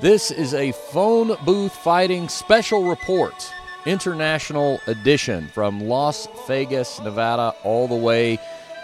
This is a phone booth fighting special report, international edition, from Las Vegas, Nevada, all the way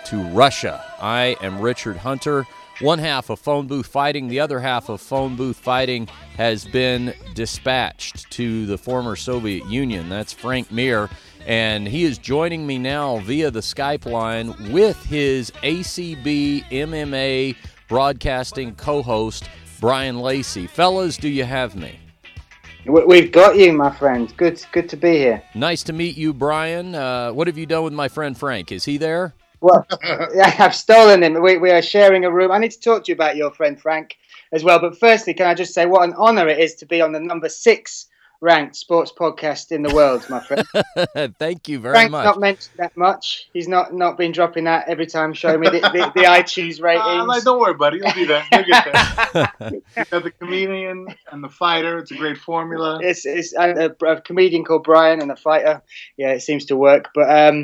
to Russia. I am Richard Hunter. One half of phone booth fighting, the other half of phone booth fighting has been dispatched to the former Soviet Union. That's Frank Mir, and he is joining me now via the Skype line with his ACB MMA broadcasting co-host, Brian Lacey. Fellas, do you have me? We've got you, my friend. Good to be here. Nice to meet you, Brian. What have you done with my friend Frank? Is he there? Well, I've stolen him. We are sharing a room. I need to talk to you about your friend Frank as well. But firstly, can I just say what an honor it is to be on the number 6 ranked sports podcast in the world, my friend. Thank you very much. Frank's not mentioned that much. He's not been dropping that every time showing me the iTunes ratings. Don't worry, buddy. You'll do that. You'll get that. You got the comedian and the fighter. It's a great formula. It's a comedian called Brian and a fighter. Yeah, it seems to work. But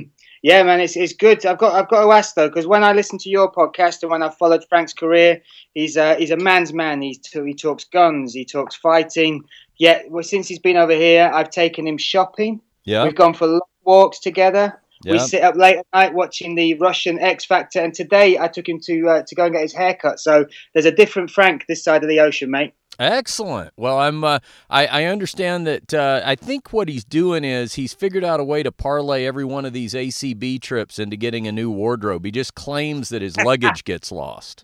yeah, man, it's good. I've got to ask though, because when I listen to your podcast and when I followed Frank's career, he's a man's man. He talks guns. He talks fighting. Yeah, well, since he's been over here, I've taken him shopping. Yeah. We've gone for long walks together. Yeah. We sit up late at night watching the Russian X Factor. And today I took him to go and get his haircut. So there's a different Frank this side of the ocean, mate. Excellent. Well, I'm. I understand that. I think what he's doing is he's figured out a way to parlay every one of these ACB trips into getting a new wardrobe. He just claims that his luggage gets lost.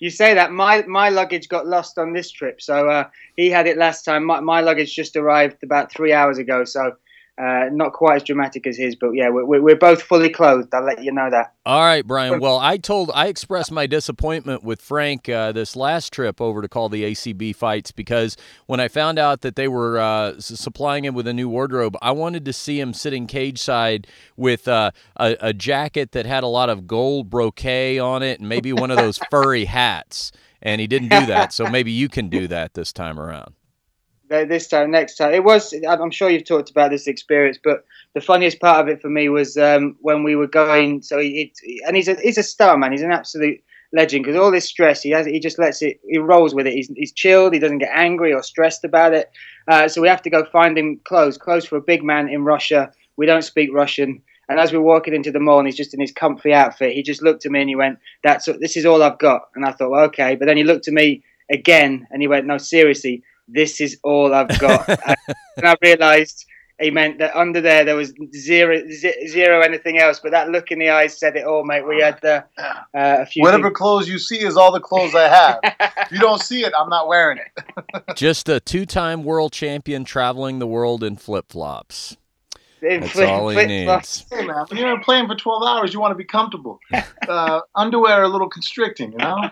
You say that. My luggage got lost on this trip, so he had it last time. My luggage just arrived about 3 hours ago, so not quite as dramatic as his, but yeah, we're both fully clothed. I'll let you know that. All right, Brian. Well, I expressed my disappointment with Frank this last trip over to call the ACB fights, because when I found out that they were supplying him with a new wardrobe, I wanted to see him sitting cage side with a jacket that had a lot of gold brocade on it and maybe one of those furry hats, and he didn't do that. So maybe you can do that this time around. This time, next time. It was, I'm sure you've talked about this experience, but the funniest part of it for me was when we were going, so he's a star, man. He's an absolute legend, because all this stress, he just lets it, he rolls with it. He's chilled, he doesn't get angry or stressed about it. So we have to go find him clothes for a big man in Russia. We don't speak Russian. And as we're walking into the mall and he's just in his comfy outfit, he just looked at me and he went, this is all I've got. And I thought, well, okay. But then he looked at me again and he went, no, seriously, this is all I've got. And I realized he meant that under there was zero anything else. But that look in the eyes said it all, mate. We had a few. Whatever things. Clothes you see is all the clothes I have. If you don't see it, I'm not wearing it. Just a 2-time world champion traveling the world in flip-flops. That's all he needs. Hey, man, when you're playing for 12 hours, you want to be comfortable. Underwear are a little constricting, you know?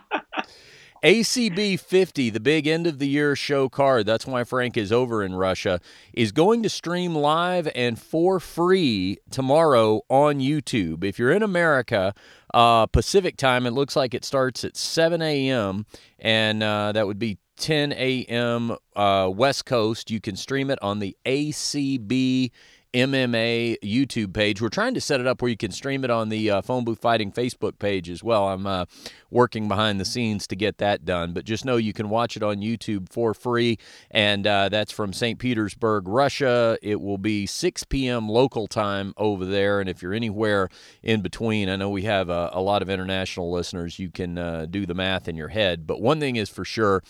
ACB 50, the big end-of-the-year show card, that's why Frank is over in Russia, is going to stream live and for free tomorrow on YouTube. If you're in America, Pacific time, it looks like it starts at 7 a.m., and that would be 10 a.m. West Coast. You can stream it on the ACB MMA YouTube page. We're trying to set it up where you can stream it on the Phone Booth Fighting Facebook page as well. I'm working behind the scenes to get that done, but just know you can watch it on YouTube for free, and that's from St. Petersburg, Russia. It will be 6 p.m. local time over there, and if you're anywhere in between, I know we have a lot of international listeners, you can do the math in your head, but one thing is for sure,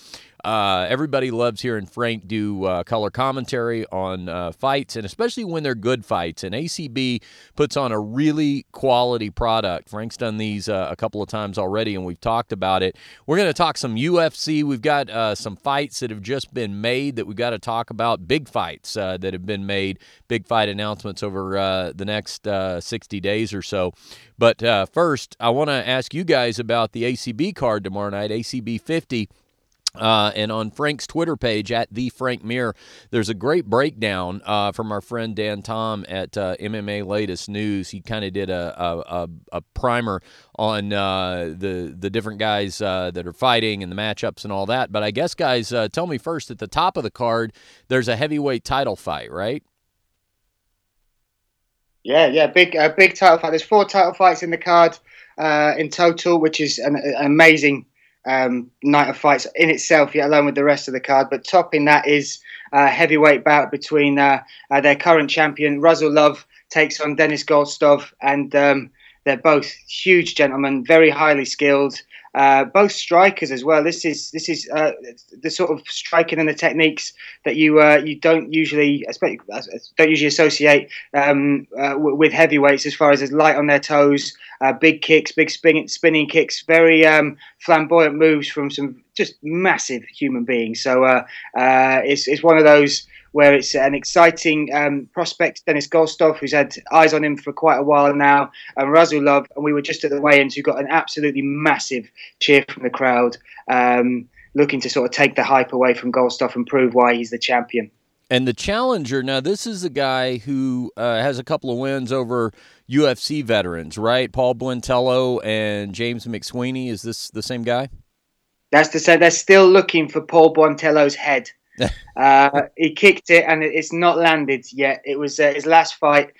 everybody loves hearing Frank do color commentary on fights, and especially when they're good fights. And ACB puts on a really quality product. Frank's done these a couple of times already, and we've talked about it. We're going to talk some UFC. We've got some fights that have just been made that we've got to talk about, big fights that have been made, big fight announcements over the next 60 days or so. But first, I want to ask you guys about the ACB card tomorrow night, ACB 50. And on Frank's Twitter page, at the Frank Mir, there's a great breakdown from our friend Dan Tom at MMA Latest News. He kind of did a primer on the different guys that are fighting and the matchups and all that. But I guess, guys, tell me first, at the top of the card, there's a heavyweight title fight, right? Yeah, big title fight. There's 4 title fights in the card in total, which is an amazing night of fights in itself, yet alone with the rest of the card. But topping that is a heavyweight bout between their current champion, Rasulov, takes on Dennis Goltsov, and they're both huge gentlemen, very highly skilled, both strikers as well. This is the sort of striking and the techniques that you don't usually associate with heavyweights, as far as light on their toes. Big kicks, big spinning kicks, very flamboyant moves from some just massive human beings. So it's one of those where it's an exciting prospect, Dennis Goltsov, who's had eyes on him for quite a while now, and Rasulov. And we were just at the weigh-ins, who got an absolutely massive cheer from the crowd, looking to sort of take the hype away from Goltsov and prove why he's the champion. And the challenger, now this is a guy who has a couple of wins over UFC veterans, right? Paul Buentello and James McSweeney. Is this the same guy? That's to say, they're still looking for Paul Buentello's head. He kicked it, and it's not landed yet. It was his last fight,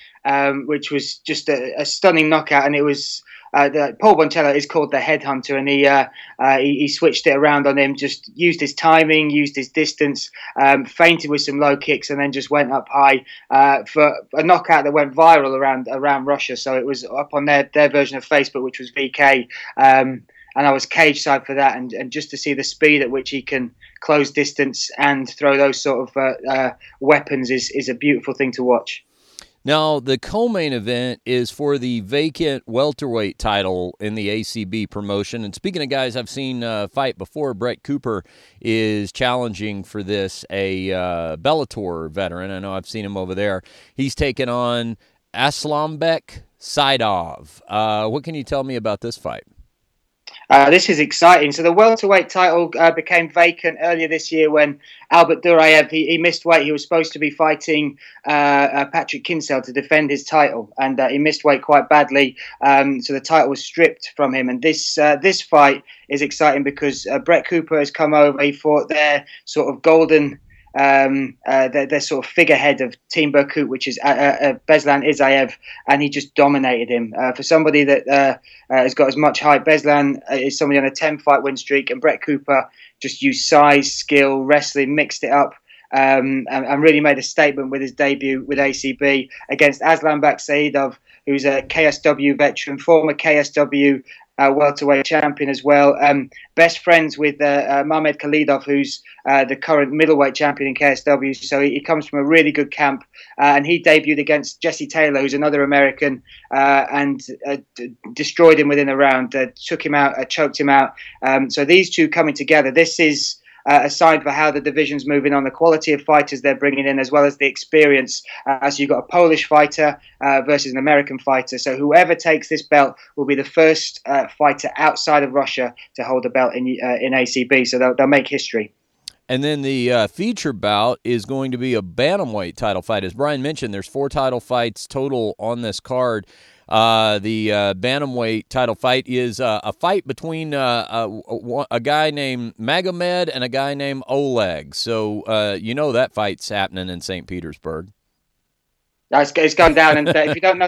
which was just a stunning knockout, and it was... Paul Buentello is called the Headhunter, and he switched it around on him, just used his timing, used his distance, feinted with some low kicks, and then just went up high for a knockout that went viral around Russia. So it was up on their version of Facebook, which was VK, and I was cage side for that, and just to see the speed at which he can close distance and throw those sort of weapons is a beautiful thing to watch. Now, the co-main event is for the vacant welterweight title in the ACB promotion. And speaking of guys I've seen fight before, Brett Cooper is challenging for this, a Bellator veteran. I know I've seen him over there. He's taken on Aslambek Saidov. What can you tell me about this fight? This is exciting. So the welterweight title became vacant earlier this year when Albert Duraev, he missed weight. He was supposed to be fighting Patrick Kinsell to defend his title, and he missed weight quite badly. So the title was stripped from him. And this fight is exciting because Brett Cooper has come over. He fought their sort of golden... their sort of figurehead of Team Berkut, which is Beslan Izaev, and he just dominated him. For somebody that has got as much height, Beslan is somebody on a 10-fight win streak, and Brett Cooper just used size, skill, wrestling, mixed it up, and really made a statement with his debut with ACB against Aslambek Saidov, who's a KSW veteran, former KSW welterweight champion as well. Best friends with Magomed Magomedov, who's the current middleweight champion in KSW. So he comes from a really good camp. And he debuted against Jesse Taylor, who's another American, and destroyed him within a round, took him out, choked him out. So these two coming together, this is... a sign for how the division's moving on, the quality of fighters they're bringing in, as well as the experience. So you've got a Polish fighter versus an American fighter. So whoever takes this belt will be the first fighter outside of Russia to hold a belt in ACB. So they'll make history. And then the feature bout is going to be a bantamweight title fight. As Brian mentioned, there's 4 title fights total on this card. The bantamweight title fight is a fight between a guy named Magomed and a guy named Oleg. So you know that fight's happening in St. Petersburg. It's gone down, and if you don't know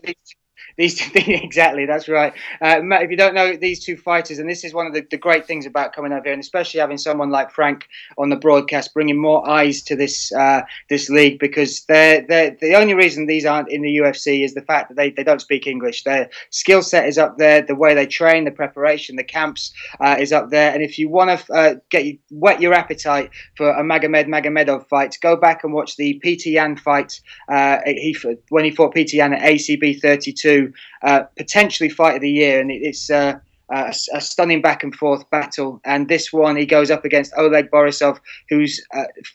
these two things, exactly, that's right. Matt, if you don't know these two fighters, and this is one of the great things about coming over here, and especially having someone like Frank on the broadcast, bringing more eyes to this league, because they're the only reason these aren't in the UFC is the fact that they don't speak English. Their skill set is up there, the way they train, the preparation, the camps is up there. And if you want to whet your appetite for a Magomed Magomedov fight, go back and watch the Peter Yan fight. When he fought Peter Yan at ACB 32. Potentially fight of the year, and it's a stunning back and forth battle. And this one, he goes up against Oleg Borisov, who's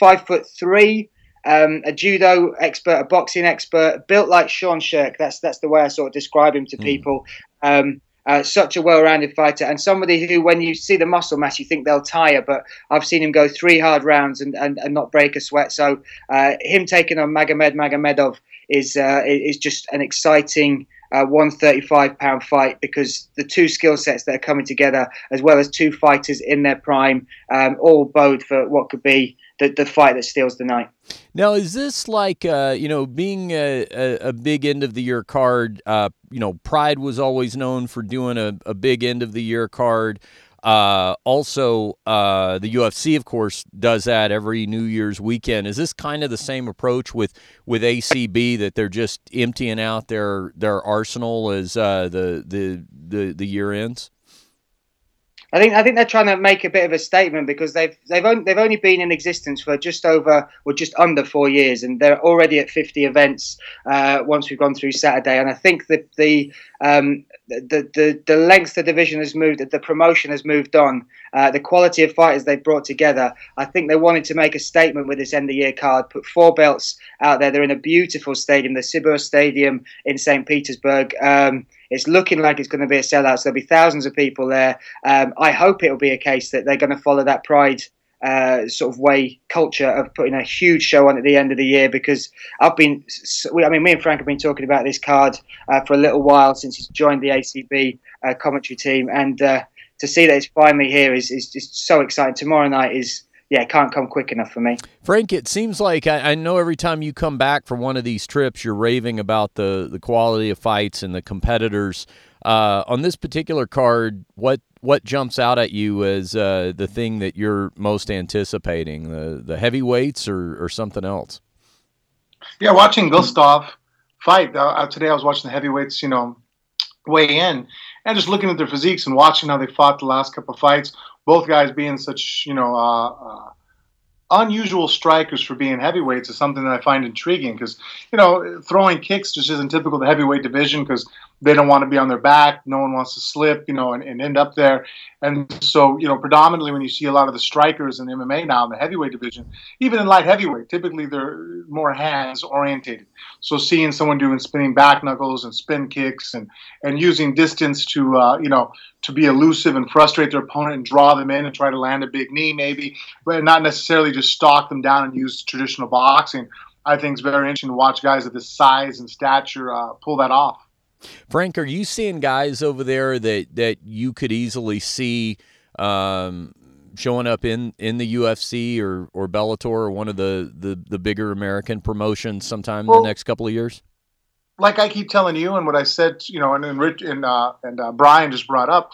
5'3", a judo expert, a boxing expert, built like Sean Shirk. That's the way I sort of describe him to people. Such a well-rounded fighter, and somebody who, when you see the muscle mass, you think they'll tire, but I've seen him go 3 hard rounds and not break a sweat. So him taking on Magomed Magomedov is just an exciting 135-pound fight, because the 2 skill sets that are coming together, as well as 2 fighters in their prime, all bode for what could be the fight that steals the night. Now, is this like, being a big end-of-the-year card, Pride was always known for doing a big end-of-the-year card. Also, the UFC, of course, does that every New Year's weekend. Is this kind of the same approach with ACB, that they're just emptying out their arsenal as the year ends? I think they're trying to make a bit of a statement, because they've only been in existence for just under 4 years, and they're already at 50 events once we've gone through Saturday. And I think that the length the division has moved, the promotion has moved on, the quality of fighters they've brought together. I think they wanted to make a statement with this end of year card, put 4 belts out there. They're in a beautiful stadium, the Sibur Stadium in St. Petersburg. It's looking like it's going to be a sellout, so there'll be thousands of people there. I hope it'll be a case that they're going to follow that Pride culture of putting a huge show on at the end of the year, because me and Frank have been talking about this card for a little while, since he's joined the ACB commentary team, and to see that it's finally here is just so exciting. Tomorrow night can't come quick enough for me. Frank, it seems like I know every time you come back from one of these trips, you're raving about the quality of fights and the competitors. On this particular card, what jumps out at you as the thing that you're most anticipating, the heavyweights or something else? Yeah, watching Goltsov fight. Today I was watching the heavyweights, weigh in, and just looking at their physiques and watching how they fought the last couple of fights. Both guys being such, unusual strikers for being heavyweights is something that I find intriguing, because, throwing kicks just isn't typical of the heavyweight division, because they don't want to be on their back. No one wants to slip, and end up there. And so, predominantly when you see a lot of the strikers in MMA now in the heavyweight division, even in light heavyweight, typically they're more hands orientated. So seeing someone doing spinning back knuckles and spin kicks and using distance to, to be elusive and frustrate their opponent and draw them in and try to land a big knee maybe, but not necessarily just stalk them down and use traditional boxing, I think is very interesting to watch guys of this size and stature pull that off. Frank, are you seeing guys over there that you could easily see showing up in the UFC or Bellator or one of the bigger American promotions sometime in the next couple of years? Like I keep telling you, and what I said, and Rich and Brian just brought up,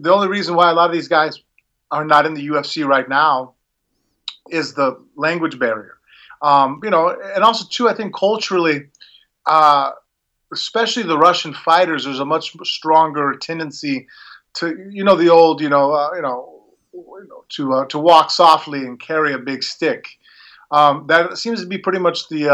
the only reason why a lot of these guys are not in the UFC right now is the language barrier. And also too, I think culturally, especially the Russian fighters, there's a much stronger tendency to, the old, to walk softly and carry a big stick. That seems to be pretty much the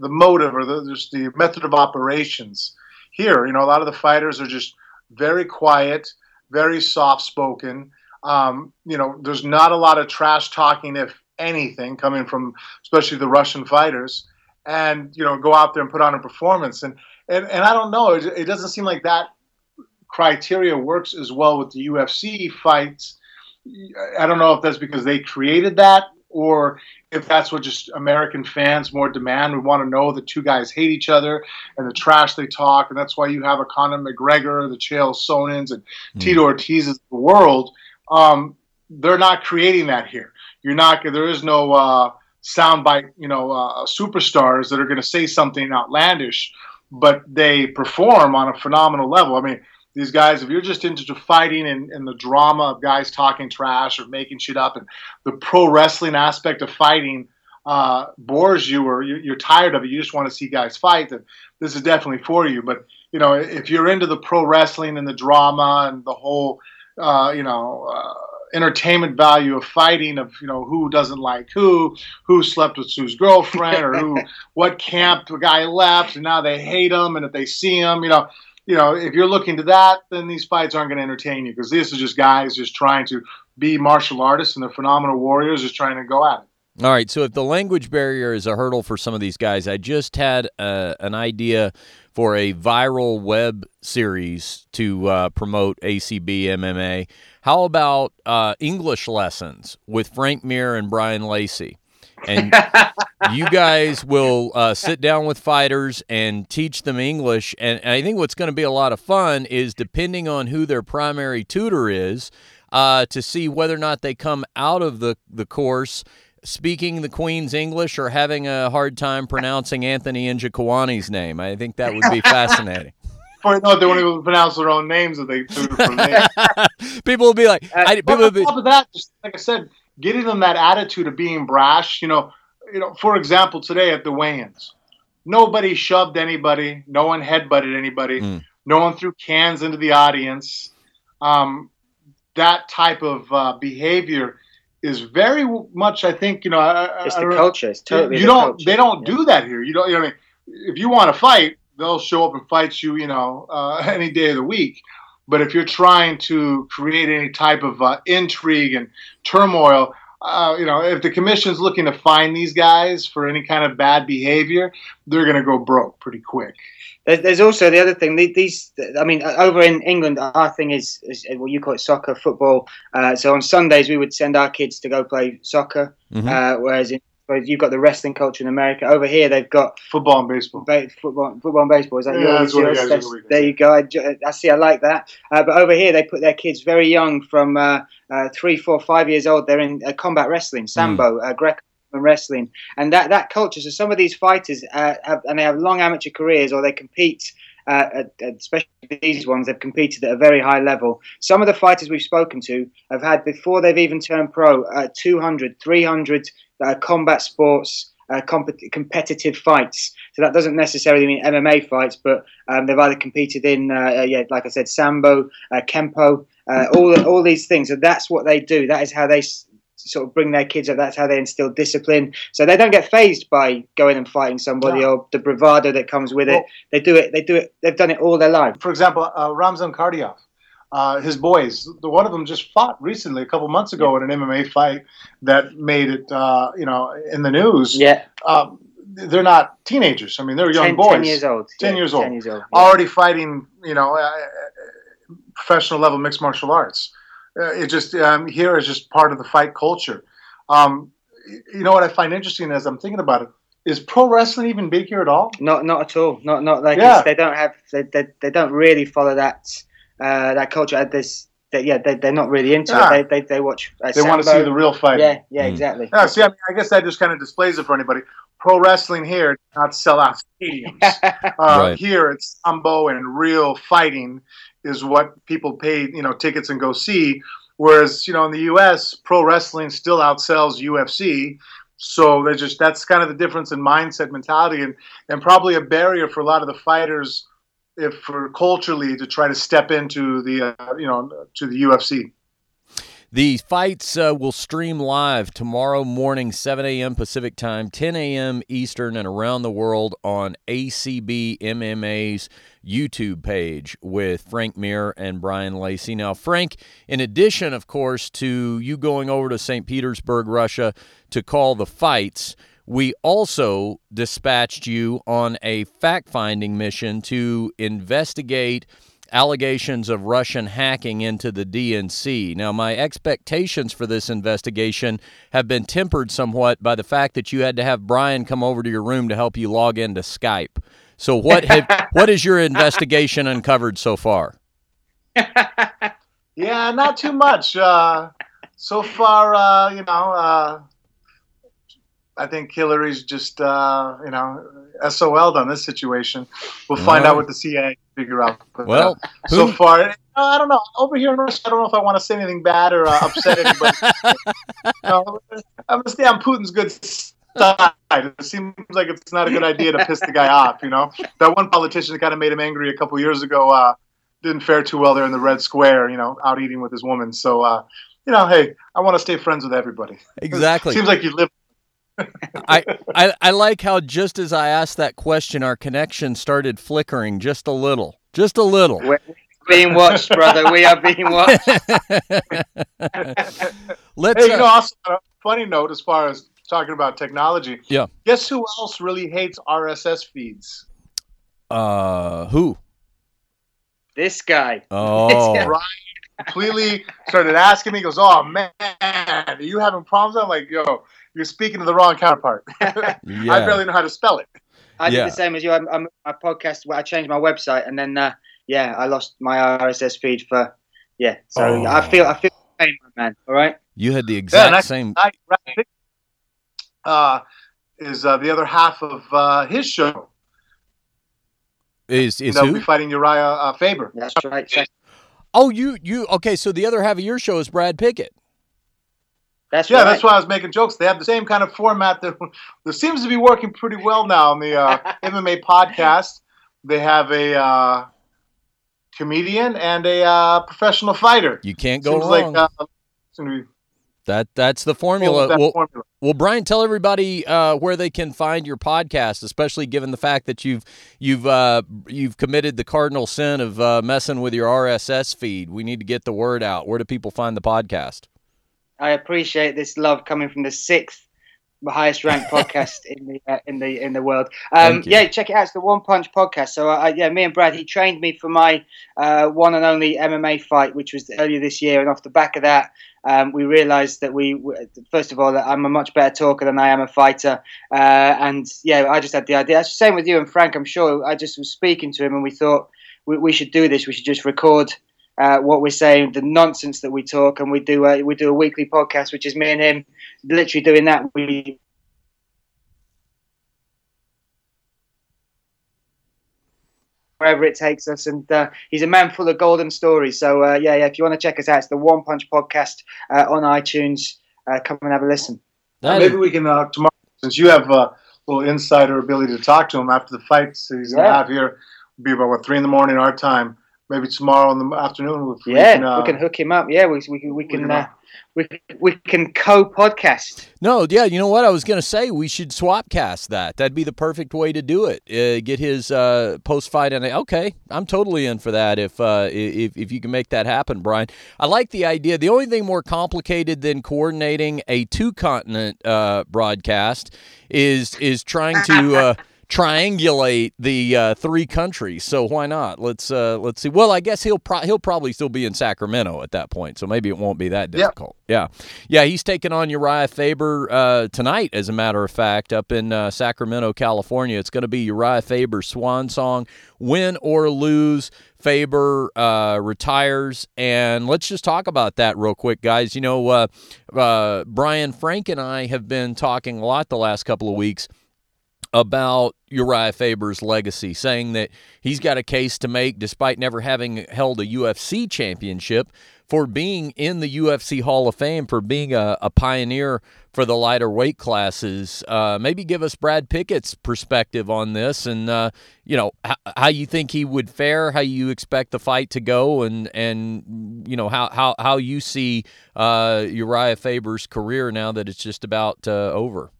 motive or the method of operations here. A lot of the fighters are just very quiet, very soft-spoken. There's not a lot of trash talking, if anything, coming from especially the Russian fighters, and go out there and put on a performance. And I don't know, it doesn't seem like that criteria works as well with the UFC fights. I don't know if that's because they created that, or if that's what just American fans more demand. We want to know the two guys hate each other and the trash they talk, and that's why you have a Conor McGregor, the Chael Sonnens, and Tito Ortiz of the world. They're not creating that here. There is no soundbite, superstars that are going to say something outlandish, but they perform on a phenomenal level. I mean, these guys, if you're just into fighting and the drama of guys talking trash or making shit up, and the pro wrestling aspect of fighting bores you, or you're tired of it, you just want to see guys fight, then this is definitely for you. But, if you're into the pro wrestling and the drama and the whole, entertainment value of fighting, of who doesn't like who slept with whose girlfriend, or what camp the guy left and now they hate him, and if they see him, if you're looking to that, then these fights aren't going to entertain you, because this is just guys just trying to be martial artists, and they're phenomenal warriors just trying to go at it. All right, so if the language barrier is a hurdle for some of these guys, I just had an idea for a viral web series to promote ACB MMA. How about English lessons with Frank Mir and Brian Lacey? And you guys will sit down with fighters and teach them English. And I think what's going to be a lot of fun is, depending on who their primary tutor is, to see whether or not they come out of the course speaking the Queen's English or having a hard time pronouncing Anthony Njokwani's name. I think that would be fascinating. Or no, they won't even pronounce their own names if they tutor from me. People will be like, on top of that, just like I said, getting them that attitude of being brash. You know. For example, today at the weigh-ins, nobody shoved anybody. No one headbutted anybody. No one threw cans into the audience. That type of behavior is very much, I think, it's the culture. It's totally the culture. They don't do that here. You know what I mean? If you want to fight, they'll show up and fight you, any day of the week. But if you're trying to create any type of intrigue and turmoil, if the commission's looking to fine these guys for any kind of bad behavior, they're going to go broke pretty quick. There's also the other thing. Over in England, our thing is well, you call it soccer, football. So on Sundays, we would send our kids to go play soccer, whereas in you've got the wrestling culture in America. Over here, they've got football and baseball. Football and baseball. Is that yours? There you go. I see. I like that. But over here, they put their kids very young, from 3, 4, 5 years old. They're in combat wrestling, Sambo, Greco wrestling, and that culture. So some of these fighters have long amateur careers, or they compete. Especially these ones, they've competed at a very high level. Some of the fighters we've spoken to have had, before they've even turned pro, 200, 300 combat sports competitive fights. So that doesn't necessarily mean MMA fights, but they've either competed in, like I said, Sambo, Kempo, all these things. So that's what they do. That is how they sort of bring their kids up. That's how they instill discipline. So they don't get fazed by going and fighting somebody or the bravado that comes with it. They do it. They've done it all their life. For example, Ramzan Kadyrov, his boys, one of them just fought recently a couple months ago in an MMA fight that made it, in the news. Yeah. They're not teenagers. I mean, they're young boys. 10 years old. 10 years old. Yeah. Already fighting, professional level mixed martial arts. It just here is just part of the fight culture. What I find interesting as I'm thinking about it is, pro wrestling even big here at all? Not at all. Not like this. They don't have. They don't really follow that culture. They're not really into it. They watch. They want to see the real fighting. Yeah, exactly. Yeah, see, I guess that just kind of displays it for anybody. Pro wrestling here does not sell out stadiums. Right. Here it's sambo and real fighting is what people pay, tickets and go see. Whereas, in the U.S., pro wrestling still outsells UFC. So that's kind of the difference in mindset, mentality, and probably a barrier for a lot of the fighters, culturally, to try to step into to the UFC. The fights will stream live tomorrow morning, 7 a.m. Pacific time, 10 a.m. Eastern, and around the world on ACB MMA's YouTube page with Frank Mir and Brian Lacey. Now, Frank, in addition, of course, to you going over to St. Petersburg, Russia, to call the fights, we also dispatched you on a fact-finding mission to investigate allegations of Russian hacking into the DNC. Now, my expectations for this investigation have been tempered somewhat by the fact that you had to have Brian come over to your room to help you log into Skype. So what has your investigation uncovered so far? Yeah, not too much. So far, I think Hillary's just, SOL'd on this situation. We'll find out what the CIA figure out. Well, so far, I don't know. Over here in Russia, I don't know if I want to say anything bad or upset anybody. I'm going to stay on Putin's good side. It seems like it's not a good idea to piss the guy off, That one politician that kind of made him angry a couple years ago didn't fare too well there in the Red Square, out eating with his woman. So, hey, I want to stay friends with everybody. Exactly. Seems like you live. I like how just as I asked that question, our connection started flickering just a little. We're being watched, brother. We are being watched. Let's. Hey, also on a funny note, as far as talking about technology. Yeah. Guess who else really hates RSS feeds? Who? This guy. Oh. This guy. Brian completely started asking me. He goes, oh, man, are you having problems? I'm like, yo, you're speaking to the wrong counterpart. Yeah. I barely know how to spell it. I did the same as you. I'm my podcast, I changed my website, and then, I lost my RSS feed for, So I feel the pain, man. All right? You had the exact same. Is the other half of his show. Is who? Be fighting Urijah Faber. That's right. Oh, you okay? So the other half of your show is Brad Pickett. That's right. That's why I was making jokes. They have the same kind of format that seems to be working pretty well now on the MMA podcast. They have a comedian and a professional fighter. You can't go wrong. That's the formula. Well, Brian, tell everybody where they can find your podcast, especially given the fact that you've committed the cardinal sin of messing with your RSS feed. We need to get the word out. Where do people find the podcast? I appreciate this love coming from the 6th highest ranked podcast in the world. Check it out. It's the One Punch Podcast. So me and Brad, he trained me for my one and only MMA fight, which was earlier this year, and off the back of that. We realised that first of all, that I'm a much better talker than I am a fighter. I just had the idea. It's the same with you and Frank, I'm sure. I just was speaking to him and we thought we should do this. We should just record what we're saying, the nonsense that we talk. And we do a weekly podcast, which is me and him literally doing that. Wherever it takes us, and he's a man full of golden stories. So if you want to check us out, it's the One Punch Podcast on iTunes. Come and have a listen. Maybe we can tomorrow, since you have a little insider ability to talk to him after the fights he's going to have here. It'll be about 3 a.m. our time. Maybe tomorrow in the afternoon. We can hook him up. Yeah, we can co-podcast. No, yeah, you know what I was going to say? We should swap cast that. That'd be the perfect way to do it. Get his post-fight. Okay, I'm totally in for that if you can make that happen, Brian. I like the idea. The only thing more complicated than coordinating a two-continent broadcast is trying to... triangulate the three countries, so why not? Let's see. Well, I guess he'll probably still be in Sacramento at that point, so maybe it won't be that difficult. Yeah, he's taking on Urijah Faber tonight, as a matter of fact, up in Sacramento, California. It's going to be Urijah Faber's swan song. Win or lose, Faber retires. And let's just talk about that real quick, guys. You know, Brian, Frank, and I have been talking a lot the last couple of weeks about Urijah Faber's legacy, saying that he's got a case to make despite never having held a UFC championship, for being in the UFC Hall of Fame, for being a pioneer for the lighter weight classes. Maybe give us Brad Pickett's perspective on this, and how you think he would fare, how you expect the fight to go, and you know how you see Urijah Faber's career now that it's just about over.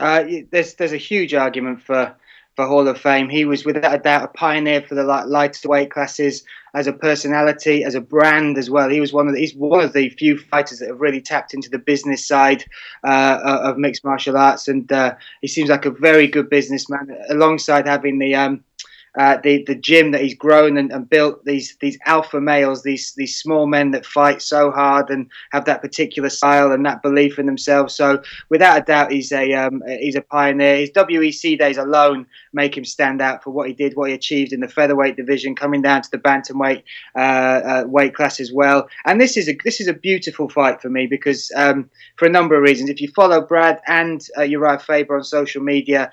There's a huge argument for Hall of Fame. He was, without a doubt, a pioneer for the lighter weight classes, as a personality, as a brand as well. He was he's one of the few fighters that have really tapped into the business side of mixed martial arts, and he seems like a very good businessman, alongside having the gym that he's grown and built, these alpha males, these small men that fight so hard and have that particular style and that belief in themselves. So without a doubt, he's a pioneer. His WEC days alone make him stand out for what he did, what he achieved in the featherweight division, coming down to the bantamweight weight class as well. And this is a beautiful fight for me, because for a number of reasons. If you follow Brad and Urijah Faber on social media,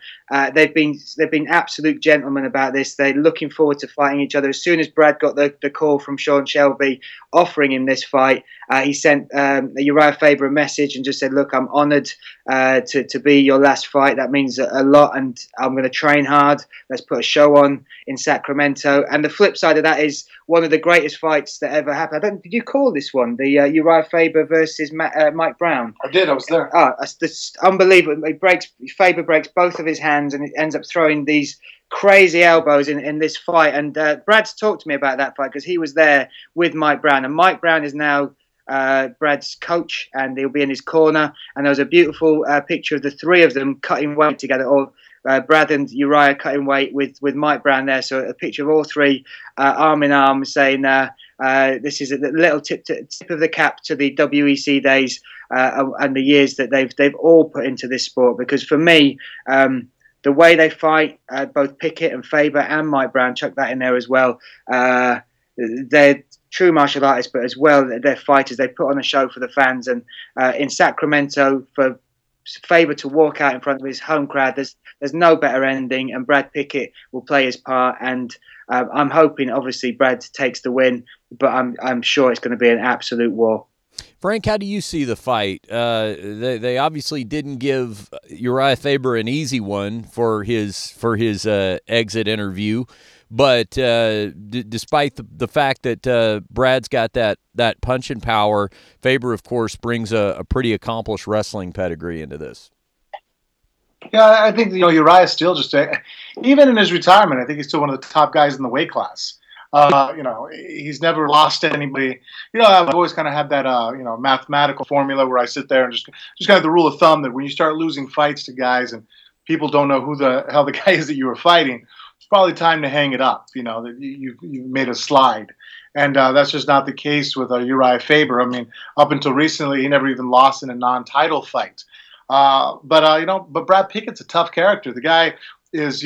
they've been absolute gentlemen about this. They're looking forward to fighting each other. As soon as Brad got the call from Sean Shelby offering him this fight, he sent Urijah Faber a message and just said, look, I'm honoured to be your last fight. That means a lot, and I'm going to train hard. Let's put a show on in Sacramento. And the flip side of that is one of the greatest fights that ever happened. Did you call this one? The Urijah Faber versus Mike Brown? I did. I was there. It's unbelievable. Faber breaks both of his hands, and it ends up throwing these crazy elbows in this fight, and Brad's talked to me about that fight because he was there with Mike Brown, and Mike Brown is now Brad's coach, and he'll be in his corner. And there was a beautiful picture of the three of them cutting weight together, or Brad and Urijah cutting weight with Mike Brown there. So a picture of all three arm in arm saying, this is a little tip of the cap to the WEC days and the years that they've all put into this sport. Because for me, the way they fight, both Pickett and Faber and Mike Brown, chuck that in there as well, they're true martial artists, but as well, they're fighters. They put on a show for the fans. And in Sacramento, for Faber to walk out in front of his home crowd, there's no better ending, and Brad Pickett will play his part. And I'm hoping, obviously, Brad takes the win, but I'm sure it's going to be an absolute war. Frank, how do you see the fight? They obviously didn't give Urijah Faber an easy one for his exit interview, but despite the fact that Brad's got that punching power, Faber, of course, brings a pretty accomplished wrestling pedigree into this. Yeah, I think Urijah still just even in his retirement, I think he's still one of the top guys in the weight class. He's never lost anybody. I've always kind of had that, mathematical formula where I sit there and just kind of the rule of thumb that when you start losing fights to guys and people don't know who the hell the guy is that you were fighting, it's probably time to hang it up. That you've made a slide, and that's just not the case with Urijah Faber. I mean, up until recently, he never even lost in a non-title fight. But Brad Pickett's a tough character. The guy is,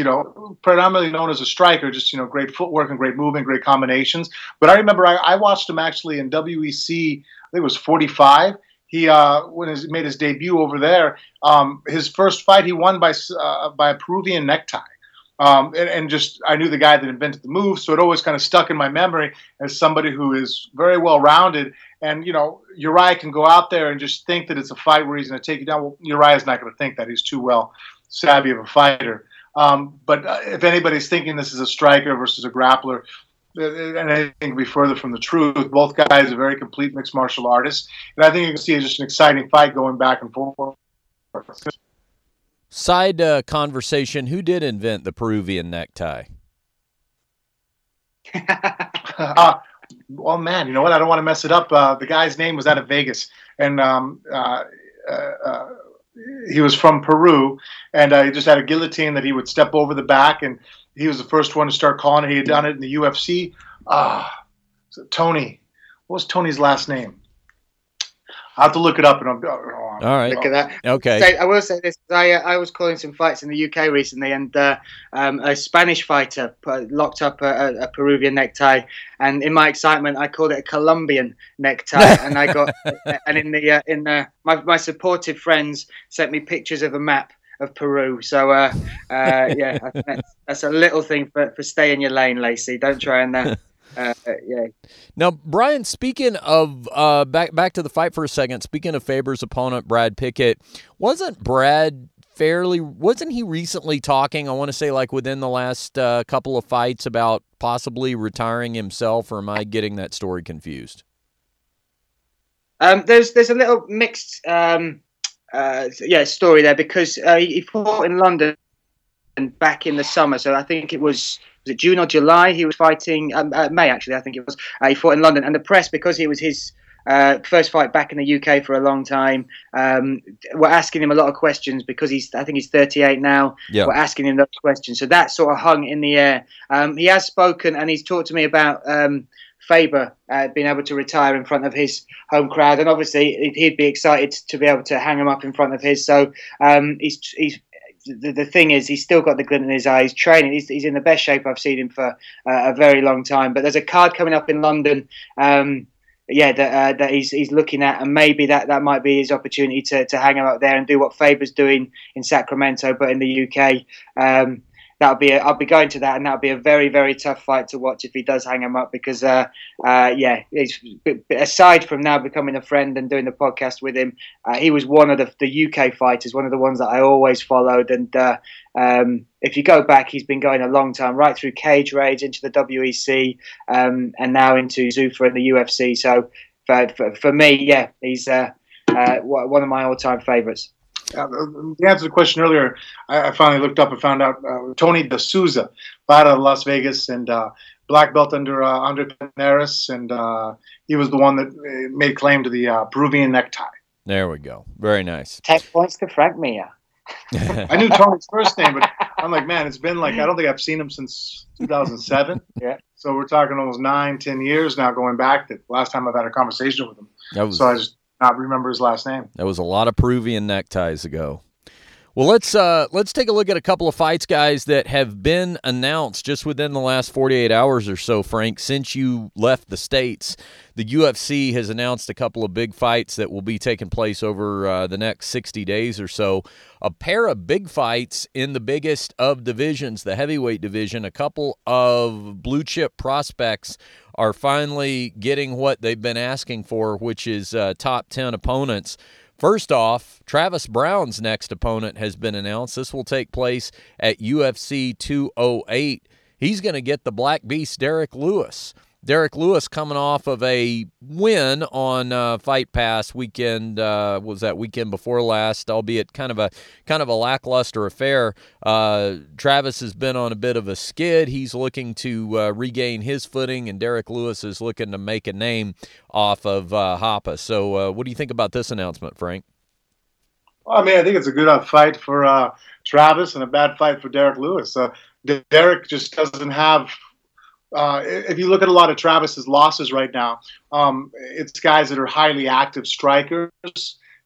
predominantly known as a striker, just, great footwork and great movement, great combinations. But I remember I watched him actually in WEC, I think it was 45. He, when he made his debut over there, his first fight, he won by a Peruvian necktie. I knew the guy that invented the move, so it always kind of stuck in my memory as somebody who is very well-rounded. And, Urijah can go out there and just think that it's a fight where he's going to take you down. Well, Uriah's not going to think that. He's too well-savvy of a fighter. But if anybody's thinking this is a striker versus a grappler, and anything could be further from the truth, both guys are very complete mixed martial artists. And I think you can see it's just an exciting fight going back and forth. Side conversation, who did invent the Peruvian necktie? I don't want to mess it up. The guy's name was out of Vegas, and he was from Peru, and he just had a guillotine that he would step over the back, and he was the first one to start calling it. He had done it in the UFC. Tony. What was Tony's last name? I'll have to look it up. And all right. Look at that. Okay. So I will say this. I was calling some fights in the UK recently, and a Spanish fighter locked up a Peruvian necktie. And in my excitement, I called it a Colombian necktie. And I got and in the my supportive friends sent me pictures of a map of Peru. So I think that's a little thing for stay in your lane, Lacey. Don't try and. Now, Brian, speaking of back to the fight for a second, speaking of Faber's opponent, Brad Pickett, wasn't he recently talking, I want to say like within the last couple of fights, about possibly retiring himself, or am I getting that story confused? There's a little mixed story there, because he fought in London and back in the summer, so I think it was it June or July? He was fighting May, actually. I think it was. He fought in London, and the press, because it was his first fight back in the UK for a long time, were asking him a lot of questions, because I think he's 38 now. Yeah. We're asking him those questions, so that sort of hung in the air. He has spoken, and he's talked to me about Faber being able to retire in front of his home crowd, and obviously he'd be excited to be able to hang him up in front of his. So he's. The thing is, he's still got the glint in his eye. He's training. He's in the best shape I've seen him for a very long time. But there's a card coming up in London, that he's looking at, and maybe that might be his opportunity to hang him up there and do what Faber's doing in Sacramento, but in the UK. I'll be going to that, and that'll be a very, very tough fight to watch if he does hang him up, because aside from now becoming a friend and doing the podcast with him, he was one of the UK fighters, one of the ones that I always followed. And if you go back, he's been going a long time, right through Cage Rage into the WEC, and now into Zuffa and the UFC. So for me, he's one of my all-time favourites. The answer to the question earlier, I finally looked up and found out Tony D'Souza, out of Las Vegas, and black belt under Andre Pinares, and he was the one that made claim to the Peruvian necktie. There we go. Very nice. 10 points to Frank Mir. I knew Tony's first name, but I'm like, man, it's been like, I don't think I've seen him since 2007. Yeah. So we're talking almost 9-10 years now going back to the last time I've had a conversation with him. So I just not remember his last name. That was a lot of Peruvian neckties ago. Well, let's take a look at a couple of fights, guys, that have been announced just within the last 48 hours or so, Frank. Since you left the States, the UFC has announced a couple of big fights that will be taking place over the next 60 days or so. A pair of big fights in the biggest of divisions, the heavyweight division. A couple of blue-chip prospects are finally getting what they've been asking for, which is top 10 opponents. First off, Travis Brown's next opponent has been announced. This will take place at UFC 208. He's going to get the Black Beast, Derek Lewis. Derek Lewis coming off of a win on Fight Pass weekend, was that weekend before last, albeit kind of a lackluster affair. Travis has been on a bit of a skid. He's looking to regain his footing, and Derek Lewis is looking to make a name off of Hoppa. So what do you think about this announcement, Frank? Well, I mean, I think it's a good fight for Travis and a bad fight for Derek Lewis. Derek just doesn't have... if you look at a lot of Travis's losses right now, it's guys that are highly active strikers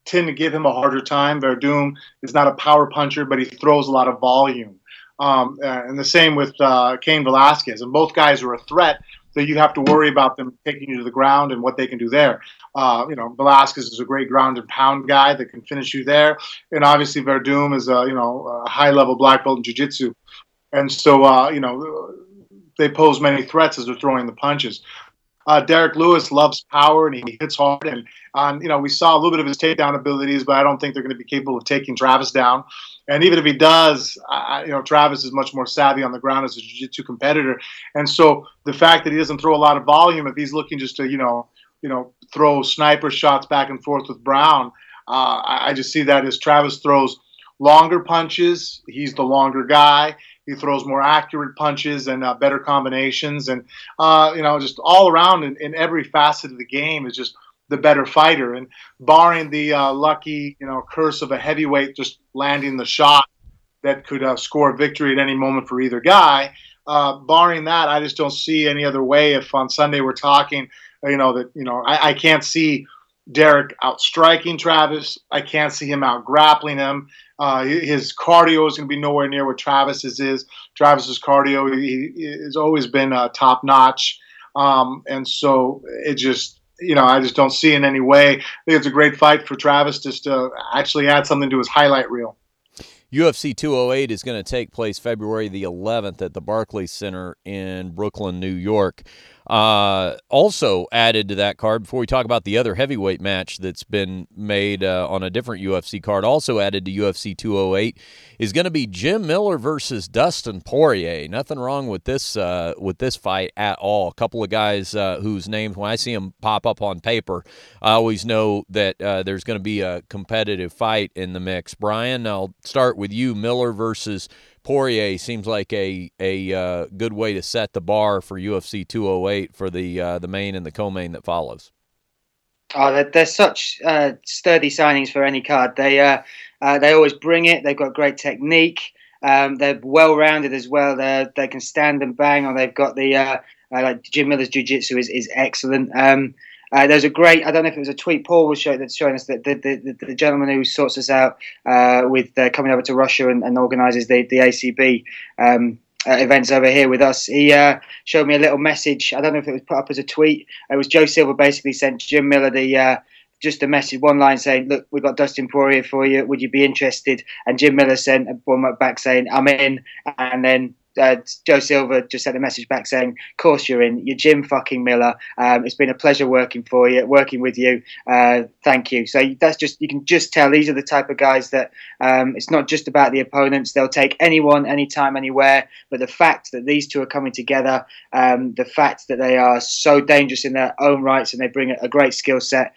tend to give him a harder time. Werdum is not a power puncher, but he throws a lot of volume. And the same with Cain Velasquez. And both guys are a threat, so you have to worry about them taking you to the ground and what they can do there. Velasquez is a great ground and pound guy that can finish you there. And obviously Werdum is a high-level black belt in jiu-jitsu. And so, they pose many threats as they're throwing the punches. Derek Lewis loves power, and he hits hard. And, we saw a little bit of his takedown abilities, but I don't think they're going to be capable of taking Travis down. And even if he does, Travis is much more savvy on the ground as a jiu-jitsu competitor. And so the fact that he doesn't throw a lot of volume, if he's looking just to, throw sniper shots back and forth with Brown, I just see that as Travis throws longer punches. He's the longer guy. He throws more accurate punches and better combinations, and just all around in every facet of the game is just the better fighter. And barring the lucky, curse of a heavyweight just landing the shot that could score victory at any moment for either guy, barring that, I just don't see any other way. If on Sunday we're talking, I can't see Derek out striking Travis. I can't see him out grappling him. His cardio is going to be nowhere near what Travis's is. Travis's cardio has always been top notch. And so it just, I just don't see in any way. I think it's a great fight for Travis just to actually add something to his highlight reel. UFC 208 is going to take place February the 11th at the Barclays Center in Brooklyn, New York. Also added to that card, before we talk about the other heavyweight match that's been made on a different UFC card, also added to UFC 208 is going to be Jim Miller versus Dustin Poirier. Nothing wrong with this fight at all. A couple of guys whose names, when I see them pop up on paper, I always know that there's going to be a competitive fight in the mix. Brian, I'll start with you. Miller versus Poirier seems like a good way to set the bar for UFC 208 for the main and the co-main that follows. Oh, they're such sturdy signings for any card. They always bring it. They've got great technique. They're well-rounded as well. They can stand and bang, or they've got the like Jim Miller's jiu-jitsu is excellent. There's a great, I don't know if it was a tweet Paul was showing us, that the gentleman who sorts us out with coming over to Russia and organises the ACB events over here with us. He showed me a little message. I don't know if it was put up as a tweet. It was Joe Silver basically sent Jim Miller just a message, one line saying, "Look, we've got Dustin Poirier for you. Would you be interested?" And Jim Miller sent one back saying, "I'm in." And then Joe Silver just sent a message back saying, "Of course you're in. You're Jim fucking Miller. It's been a pleasure working with you. Thank you." So that's just, you can just tell these are the type of guys that it's not just about the opponents. They'll take anyone, anytime, anywhere. But the fact that these two are coming together, the fact that they are so dangerous in their own rights and they bring a great skill set,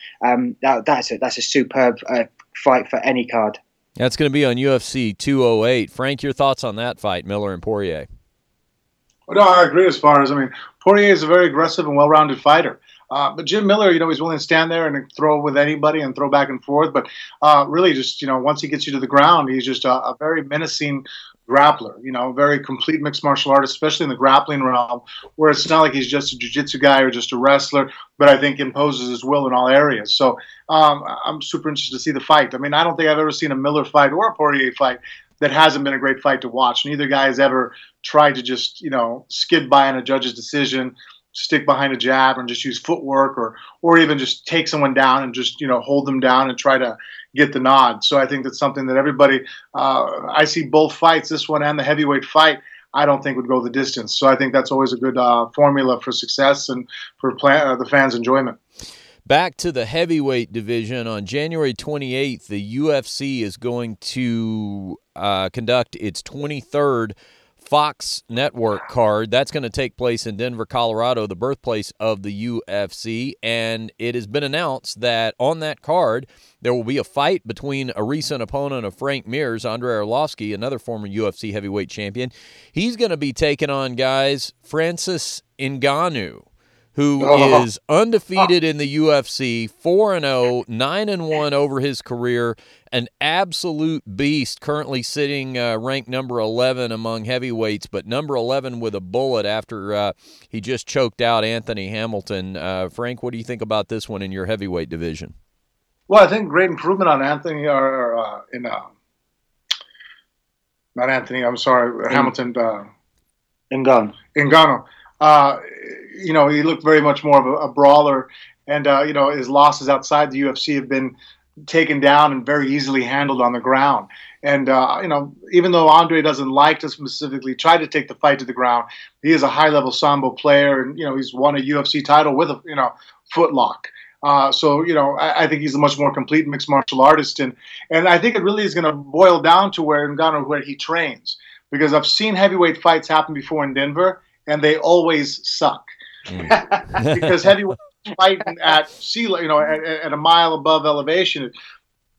that's a superb fight for any card. That's going to be on UFC 208. Frank, your thoughts on that fight, Miller and Poirier? Well, no, I agree as far as, Poirier is a very aggressive and well-rounded fighter. But Jim Miller, you know, he's willing to stand there and throw with anybody and throw back and forth. But really just, you know, once he gets you to the ground, he's just a very menacing grappler, you know, very complete mixed martial artist, especially in the grappling realm, where it's not like he's just a jiu-jitsu guy or just a wrestler, but I think imposes his will in all areas. So I'm super interested to see the fight. I mean, I don't think I've ever seen a Miller fight or a Poirier fight that hasn't been a great fight to watch. Neither guy has ever tried to just, you know, skid by on a judge's decision, stick behind a jab and just use footwork or even just take someone down and just, you know, hold them down and try to get the nod. So I think that's something that everybody, I see both fights, this one and the heavyweight fight, I don't think would go the distance. So I think that's always a good formula for success and for the fans' enjoyment. Back to the heavyweight division. On January 28th, the UFC is going to conduct its 23rd Fox Network card. That's going to take place in Denver, Colorado, the birthplace of the UFC, and it has been announced that on that card there will be a fight between a recent opponent of Frank Mir's, Andrei Arlovsky, another former UFC heavyweight champion. He's going to be taking on, guys, Francis Ngannou, who is undefeated in the UFC, 4-0, 9-1 over his career, an absolute beast, currently sitting ranked number 11 among heavyweights, but number 11 with a bullet after he just choked out Anthony Hamilton. Frank, what do you think about this one in your heavyweight division? Well, I think great improvement on Anthony, Hamilton. Ngannou. You know, he looked very much more of a brawler, and, you know, his losses outside the UFC have been taken down and very easily handled on the ground. And, you know, even though Andre doesn't like to specifically try to take the fight to the ground, he is a high-level Sambo player, and, you know, he's won a UFC title with a, you know, footlock. So, you know, I think he's a much more complete mixed martial artist, and I think it really is going to boil down to where Ngannou, where he trains, because I've seen heavyweight fights happen before in Denver, and they always suck. Because heavyweight fighting at sea, you know, at a mile above elevation, at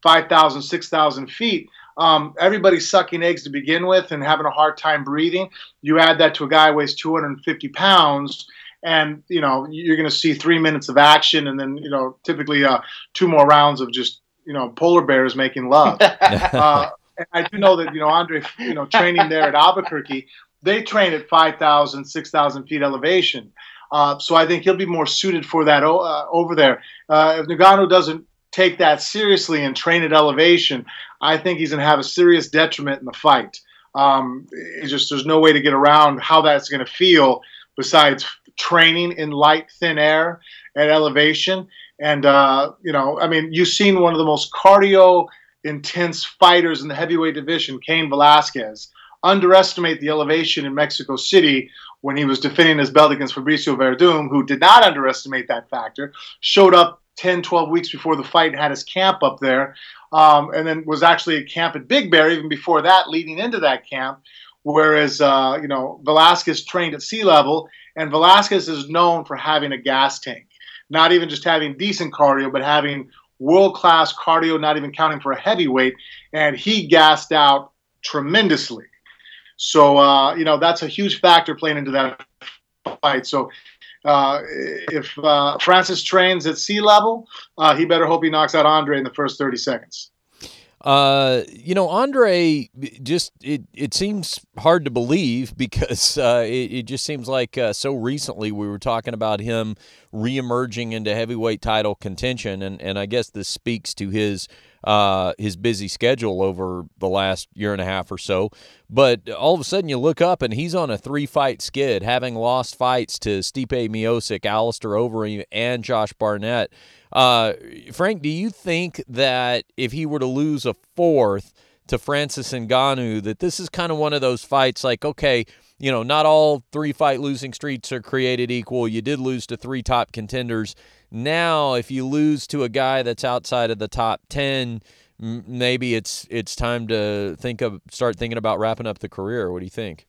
5,000, 6,000 feet, everybody's sucking eggs to begin with and having a hard time breathing. You add that to a guy who weighs 250 pounds, and, you know, you're going to see 3 minutes of action and then, you know, typically two more rounds of just, you know, polar bears making love. And I do know that, you know, Andre, you know, training there at Albuquerque, they train at 5,000, 6,000 feet elevation. So I think he'll be more suited for that over there. If Ngannou doesn't take that seriously and train at elevation, I think he's going to have a serious detriment in the fight. It's just there's no way to get around how that's going to feel besides training in light, thin air at elevation. And, you know, I mean, you've seen one of the most cardio-intense fighters in the heavyweight division, Cain Velasquez, underestimate the elevation in Mexico City when he was defending his belt against Fabricio Werdum, who did not underestimate that factor, showed up 10, 12 weeks before the fight and had his camp up there, and then was actually at camp at Big Bear even before that, leading into that camp, whereas, you know, Velasquez trained at sea level, and Velasquez is known for having a gas tank, not even just having decent cardio, but having world-class cardio, not even counting for a heavyweight, and he gassed out tremendously. So, you know, that's a huge factor playing into that fight. So if Francis trains at sea level, he better hope he knocks out Andre in the first 30 seconds. You know, Andre, just it seems hard to believe because it just seems like so recently we were talking about him reemerging into heavyweight title contention, and I guess this speaks to his busy schedule over the last year and a half or so. But all of a sudden you look up and he's on a 3-fight skid, having lost fights to Stipe Miocic, Alistair Overeem, and Josh Barnett. Frank, do you think that if he were to lose a fourth to Francis Ngannou, that this is kind of one of those fights like, okay, you know, not all 3-fight losing streaks are created equal. You did lose to 3 top contenders. Now, if you lose to a guy that's outside of the top 10, maybe it's time to start thinking about wrapping up the career. What do you think?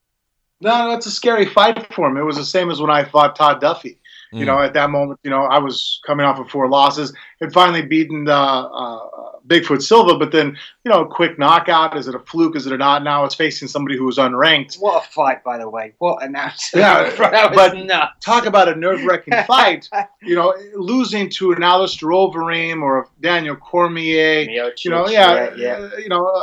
No, that's a scary fight for him. It was the same as when I fought Todd Duffy. You know, at that moment, you know, I was coming off of 4 losses and finally beaten Bigfoot Silva. But then, you know, a quick knockout. Is it a fluke? Is it not? Now it's facing somebody who was unranked. What a fight, by the way. What an absolute that was nuts. Talk about a nerve-wracking fight. You know, losing to an Alistair Overeem or a Daniel Cormier. Miocic, you know, you know,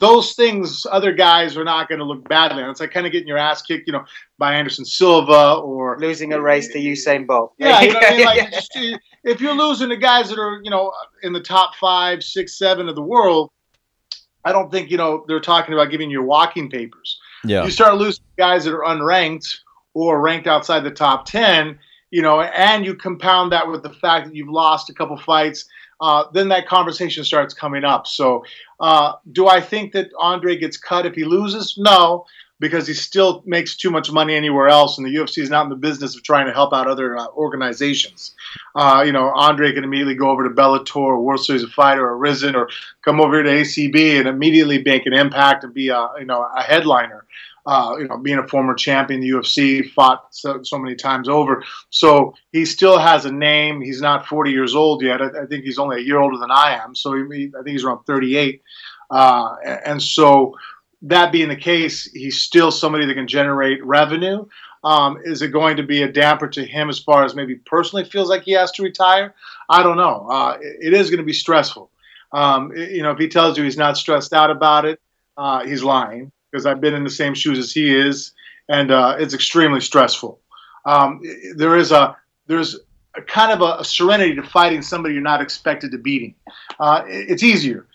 those things other guys are not going to look bad at. It's like kind of getting your ass kicked, you know, by Anderson Silva or losing a race to Usain Bolt. Yeah, you know what I mean? Like, if you're losing to guys that are, you know, in the top 5, 6, 7 of the world, I don't think, you know, they're talking about giving you walking papers. Yeah. You start losing to guys that are unranked or ranked outside the top 10, you know, and you compound that with the fact that you've lost a couple fights. Then that conversation starts coming up. So do I think that Andre gets cut if he loses? No, because he still makes too much money anywhere else, and the UFC is not in the business of trying to help out other organizations. You know, Andre can immediately go over to Bellator or World Series of Fighter or Rizin or come over here to ACB and immediately make an impact and be a, you know, a headliner. You know, being a former champion in the UFC, fought so many times over. So he still has a name. He's not 40 years old yet. I think he's only a year older than I am. So I think he's around 38. And so that being the case, he's still somebody that can generate revenue. Is it going to be a damper to him as far as maybe personally feels like he has to retire? I don't know. It is going to be stressful. You know, if he tells you he's not stressed out about it, he's lying. Because I've been in the same shoes as he is, and it's extremely stressful. There's a kind of a serenity to fighting somebody you're not expected to beating. It's easier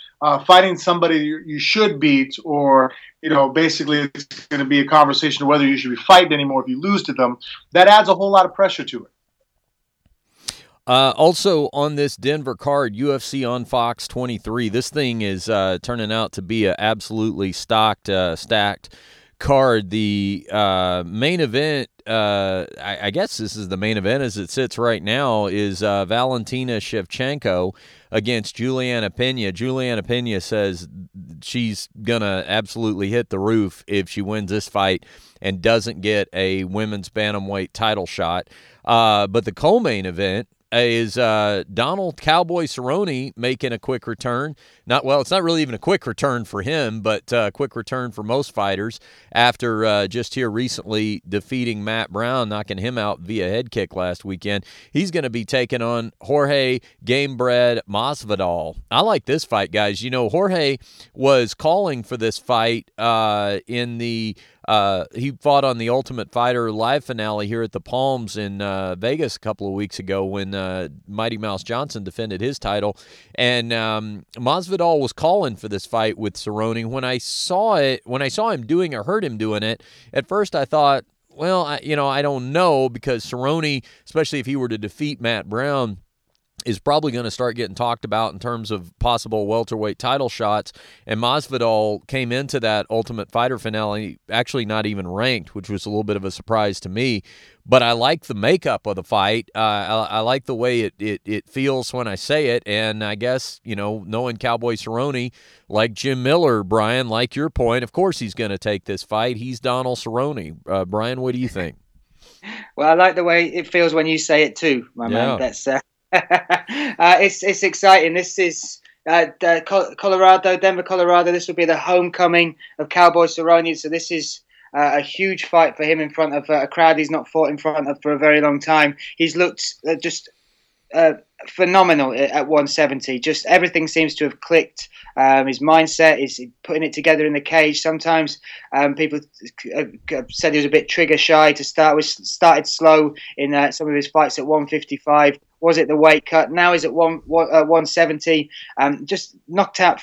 fighting somebody you should beat, or you know, basically it's going to be a conversation of whether you should be fighting anymore if you lose to them. That adds a whole lot of pressure to it. Also on this Denver card, UFC on Fox 23, this thing is turning out to be an absolutely stacked card. The main event, I guess this is the main event as it sits right now, is Valentina Shevchenko against Juliana Pena. Juliana Pena says she's going to absolutely hit the roof if she wins this fight and doesn't get a women's bantamweight title shot. But the co-main event is Donald Cowboy Cerrone making a quick return. It's not really even a quick return for him, but a quick return for most fighters after just here recently defeating Matt Brown, knocking him out via head kick last weekend. He's going to be taking on Jorge Gamebred Masvidal. I like this fight, guys. You know, Jorge was calling for this fight in the he fought on the Ultimate Fighter live finale here at the Palms in Vegas a couple of weeks ago when Mighty Mouse Johnson defended his title. And Masvidal was calling for this fight with Cerrone. When I saw him doing or heard him doing it, at first I thought, well, I don't know, because Cerrone, especially if he were to defeat Matt Brown, is probably going to start getting talked about in terms of possible welterweight title shots. And Masvidal came into that Ultimate Fighter finale actually not even ranked, which was a little bit of a surprise to me. But I like the makeup of the fight. I like the way it feels when I say it. And I guess, you know, knowing Cowboy Cerrone, like Jim Miller, Brian, like your point, of course he's going to take this fight. He's Donald Cerrone. Brian, what do you think? Well, I like the way it feels when you say it too, my man. That's... it's exciting. This is Denver, Colorado. This will be the homecoming of Cowboy Cerrone. So this is a huge fight for him in front of a crowd he's not fought in front of for a very long time. He's looked just phenomenal at 170. Just everything seems to have clicked. His mindset is putting it together in the cage. Sometimes people said he was a bit trigger shy to start with. Started slow in some of his fights at 155. Was it the weight cut? Now he's at 170. Just knocked out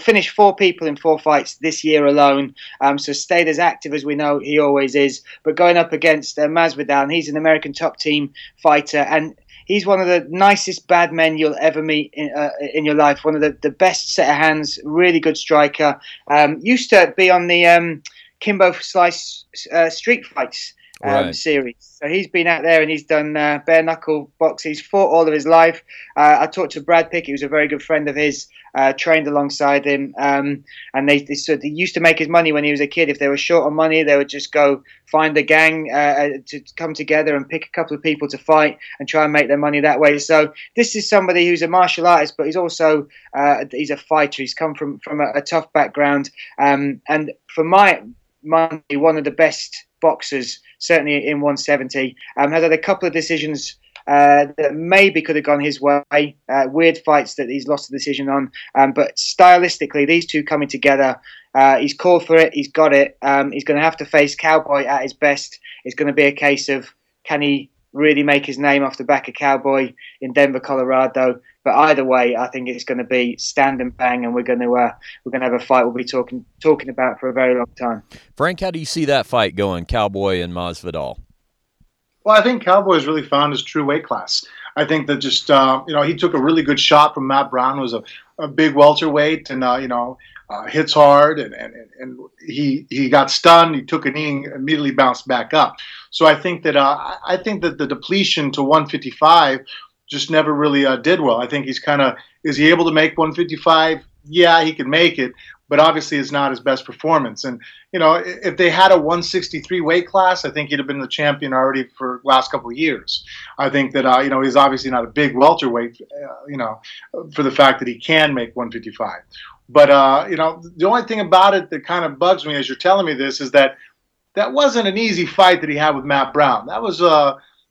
finished 4 people in 4 fights this year alone. So stayed as active as we know he always is. But going up against Masvidal, he's an American top team fighter, and he's one of the nicest bad men you'll ever meet in your life. One of the best set of hands, really good striker. Used to be on the Kimbo Slice street fights. series. So he's been out there and he's done bare knuckle boxing. He's fought all of his life. I talked to Brad Pickett, who's a very good friend of his, trained alongside him. And they used to make his money when he was a kid. If they were short on money, they would just go find a gang to come together and pick a couple of people to fight and try and make their money that way. So this is somebody who's a martial artist, but he's also he's a fighter. He's come from a tough background. And for my money, one of the best boxers, certainly in 170, has had a couple of decisions that maybe could have gone his way, weird fights that he's lost a decision on, but stylistically, these two coming together, he's called for it, he's got it, he's going to have to face Cowboy at his best. It's going to be a case of, can he really make his name off the back of Cowboy in Denver, Colorado? But either way, I think it's going to be stand and bang, and we're going to have a fight we'll be talking about for a very long time. Frank, how do you see that fight going, Cowboy and Masvidal? Well, I think Cowboy's really found his true weight class. I think that just he took a really good shot from Matt Brown, who was a big welterweight, and hits hard, and he got stunned. He took a knee and immediately bounced back up. So I think that the depletion to 155. Just never really did well. I think he's is he able to make 155? Yeah, he can make it, but obviously it's not his best performance. And, if they had a 163 weight class, I think he'd have been the champion already for the last couple of years. I think that, he's obviously not a big welterweight, for the fact that he can make 155. But, the only thing about it that kind of bugs me as you're telling me this is that wasn't an easy fight that he had with Matt Brown. That was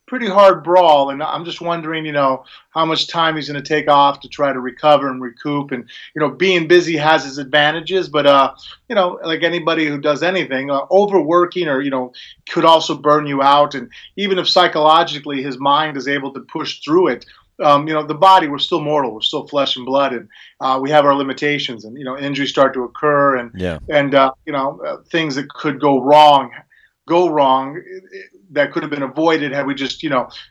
pretty hard brawl, and I'm just wondering, how much time he's going to take off to try to recover and recoup. And being busy has its advantages, but like anybody who does anything, overworking or could also burn you out. And even if psychologically his mind is able to push through it, the body, we're still mortal, we're still flesh and blood, and we have our limitations. And injuries start to occur, and things that could go wrong. That could have been avoided had we just,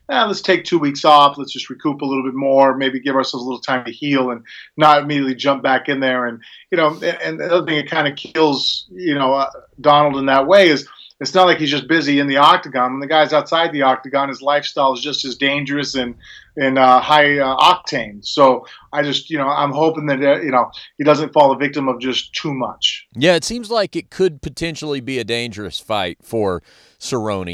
let's take 2 weeks off. Let's just recoup a little bit more, maybe give ourselves a little time to heal and not immediately jump back in there. And, and the other thing that kind of kills, Donald in that way is it's not like he's just busy in the octagon. When the guy's outside the octagon, his lifestyle is just as dangerous and high octane. So I just, I'm hoping that, he doesn't fall a victim of just too much. Yeah, it seems like it could potentially be a dangerous fight for Cerrone.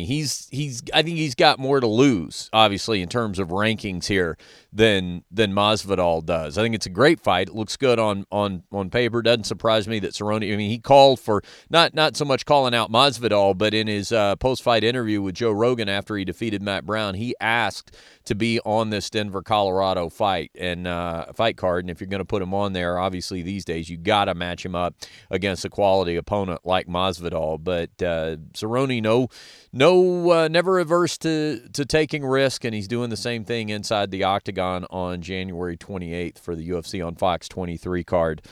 I think he's got more to lose, obviously, in terms of rankings here than Masvidal does. I think it's a great fight. It looks good on paper. Doesn't surprise me that Cerrone, he called for, not so much calling out Masvidal, but in his post-fight interview with Joe Rogan after he defeated Matt Brown, he asked to be on this Denver, Colorado fight and fight card. And if you're going to put him on there, obviously these days you got to match him up against a quality opponent like Masvidal. But Cerrone, never averse to taking risk, and he's doing the same thing inside the octagon on January 28th for the UFC on Fox 23 card.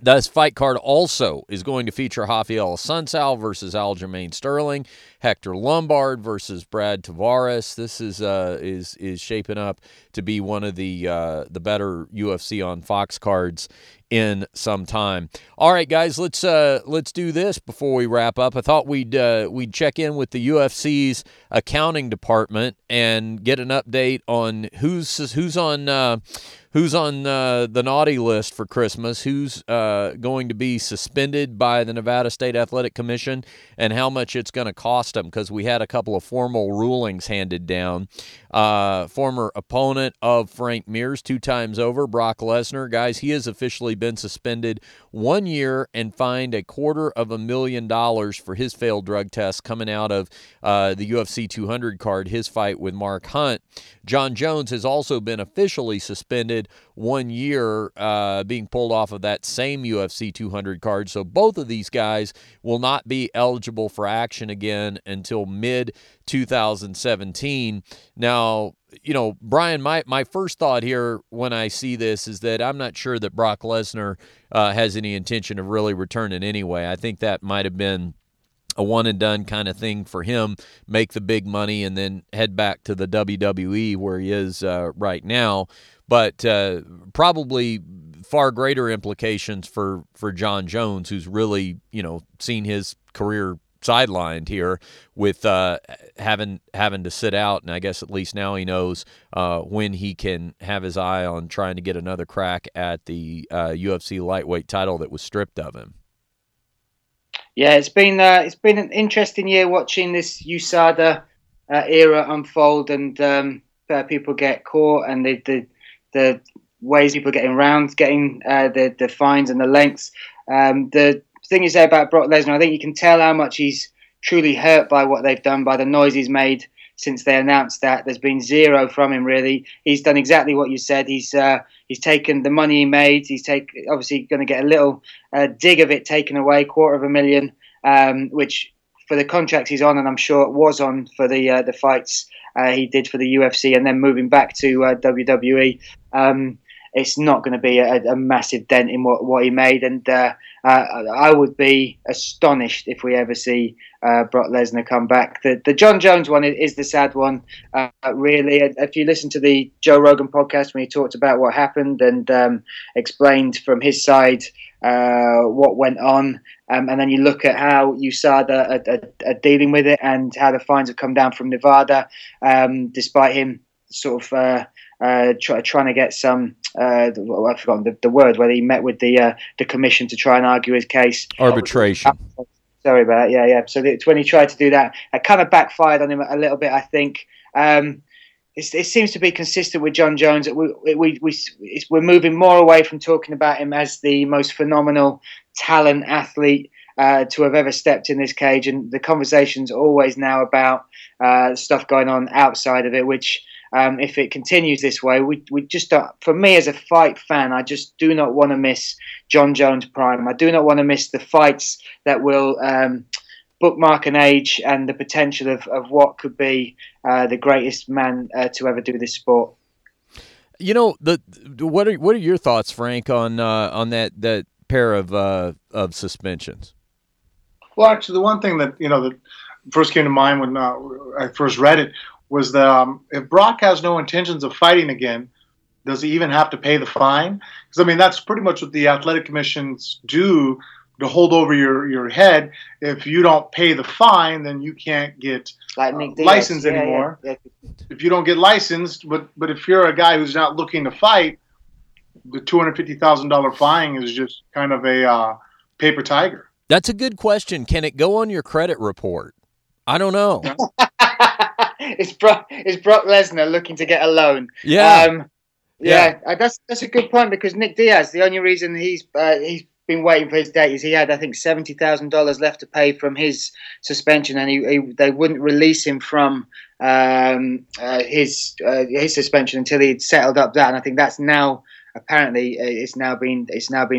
This fight card also is going to feature Rafael Sunsal versus Aljamain Sterling, Hector Lombard versus Brad Tavares. This is shaping up to be one of the better UFC on Fox cards in some time. All right, guys, let's do this before we wrap up. I thought we'd check in with the UFC's accounting department and get an update on who's on the naughty list for Christmas, who's going to be suspended by the Nevada State Athletic Commission, and how much it's going to cost them, because we had a couple of formal rulings handed down. Former opponent of Frank Mir's two times over, Brock Lesnar, guys, he has officially been suspended 1 year and fined $250,000 for his failed drug test coming out of the UFC 200 card, his fight with Mark Hunt. John Jones has also been officially suspended 1 year, being pulled off of that same UFC 200 card. So both of these guys will not be eligible for action again until mid-2017. Now, Brian, my first thought here when I see this is that I'm not sure that Brock Lesnar has any intention of really returning anyway. I think that might have been a one-and-done kind of thing for him, make the big money, and then head back to the WWE where he is right now. But probably far greater implications for John Jones, who's really, seen his career sidelined here with having to sit out, and I guess at least now he knows when he can have his eye on trying to get another crack at the UFC lightweight title that was stripped of him. Yeah, it's been an interesting year watching this USADA era unfold, and people get caught, and the ways people are getting around, getting the fines and the lengths. The thing you say about Brock Lesnar, I think you can tell how much he's truly hurt by what they've done, by the noise he's made since they announced that. There's been zero from him, really. He's done exactly what you said. He's taken the money he made. He's obviously going to get a little dig of it taken away, $250,000, which for the contract he's on, and I'm sure it was on for the fights he did for the UFC, and then moving back to WWE. It's not going to be a massive dent in what he made, and I would be astonished if we ever see Brock Lesnar come back. The John Jones one is the sad one, really. If you listen to the Joe Rogan podcast when he talked about what happened and explained from his side what went on, and then you look at how USADA are dealing with it and how the fines have come down from Nevada, despite him sort of trying to get some I've forgotten the word, whether he met with the commission to try and argue his case. Arbitration. Sorry about that. Yeah. So it's when he tried to do that, it kind of backfired on him a little bit, I think. It seems to be consistent with John Jones that we're moving more away from talking about him as the most phenomenal talent athlete to have ever stepped in this cage, and the conversation's always now about stuff going on outside of it, which if it continues this way, we just don't. For me as a fight fan, I just do not want to miss John Jones prime. I do not want to miss the fights that will bookmark an age and the potential of what could be the greatest man to ever do this sport. You know, what are your thoughts, Frank, on that pair of suspensions? Well, actually, the one thing that first came to mind when I first read it was that if Brock has no intentions of fighting again, does he even have to pay the fine? Because, I mean, that's pretty much what the athletic commissions do to hold over your head. If you don't pay the fine, then you can't get licensed anymore. Yeah. If you don't get licensed, but if you're a guy who's not looking to fight, the $250,000 fine is just kind of a paper tiger. That's a good question. Can it go on your credit report? I don't know. It's Brock Lesnar looking to get a loan. Yeah. That's a good point, because Nick Diaz, the only reason he's been waiting for his date is he had, I think, $70,000 left to pay from his suspension, and they wouldn't release him from his suspension until he had settled up that, and I think that's now. Apparently, it's now been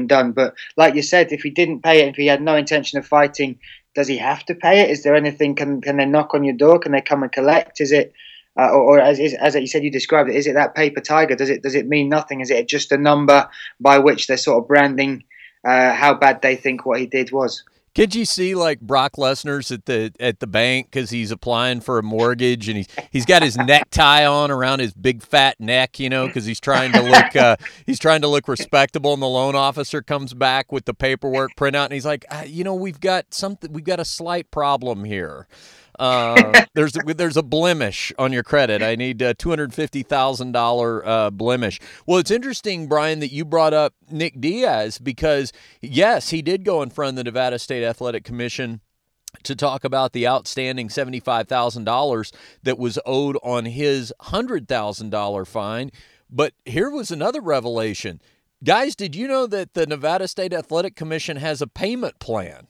done. But like you said, if he didn't pay it, if he had no intention of fighting, does he have to pay it? Is there anything? Can they knock on your door? Can they come and collect? Is it, or as you said, you described it? Is it that paper tiger? Does it mean nothing? Is it just a number by which they're sort of branding how bad they think what he did was? Could you see like Brock Lesnar's at the bank because he's applying for a mortgage, and he's got his necktie on around his big fat neck, because he's trying to look respectable, and the loan officer comes back with the paperwork printout, and he's like, we've got a slight problem here. There's a blemish on your credit. I need a $250,000 blemish. Well, it's interesting, Brian, that you brought up Nick Diaz, because, yes, he did go in front of the Nevada State Athletic Commission to talk about the outstanding $75,000 that was owed on his $100,000 fine. But here was another revelation. Guys, did you know that the Nevada State Athletic Commission has a payment plan?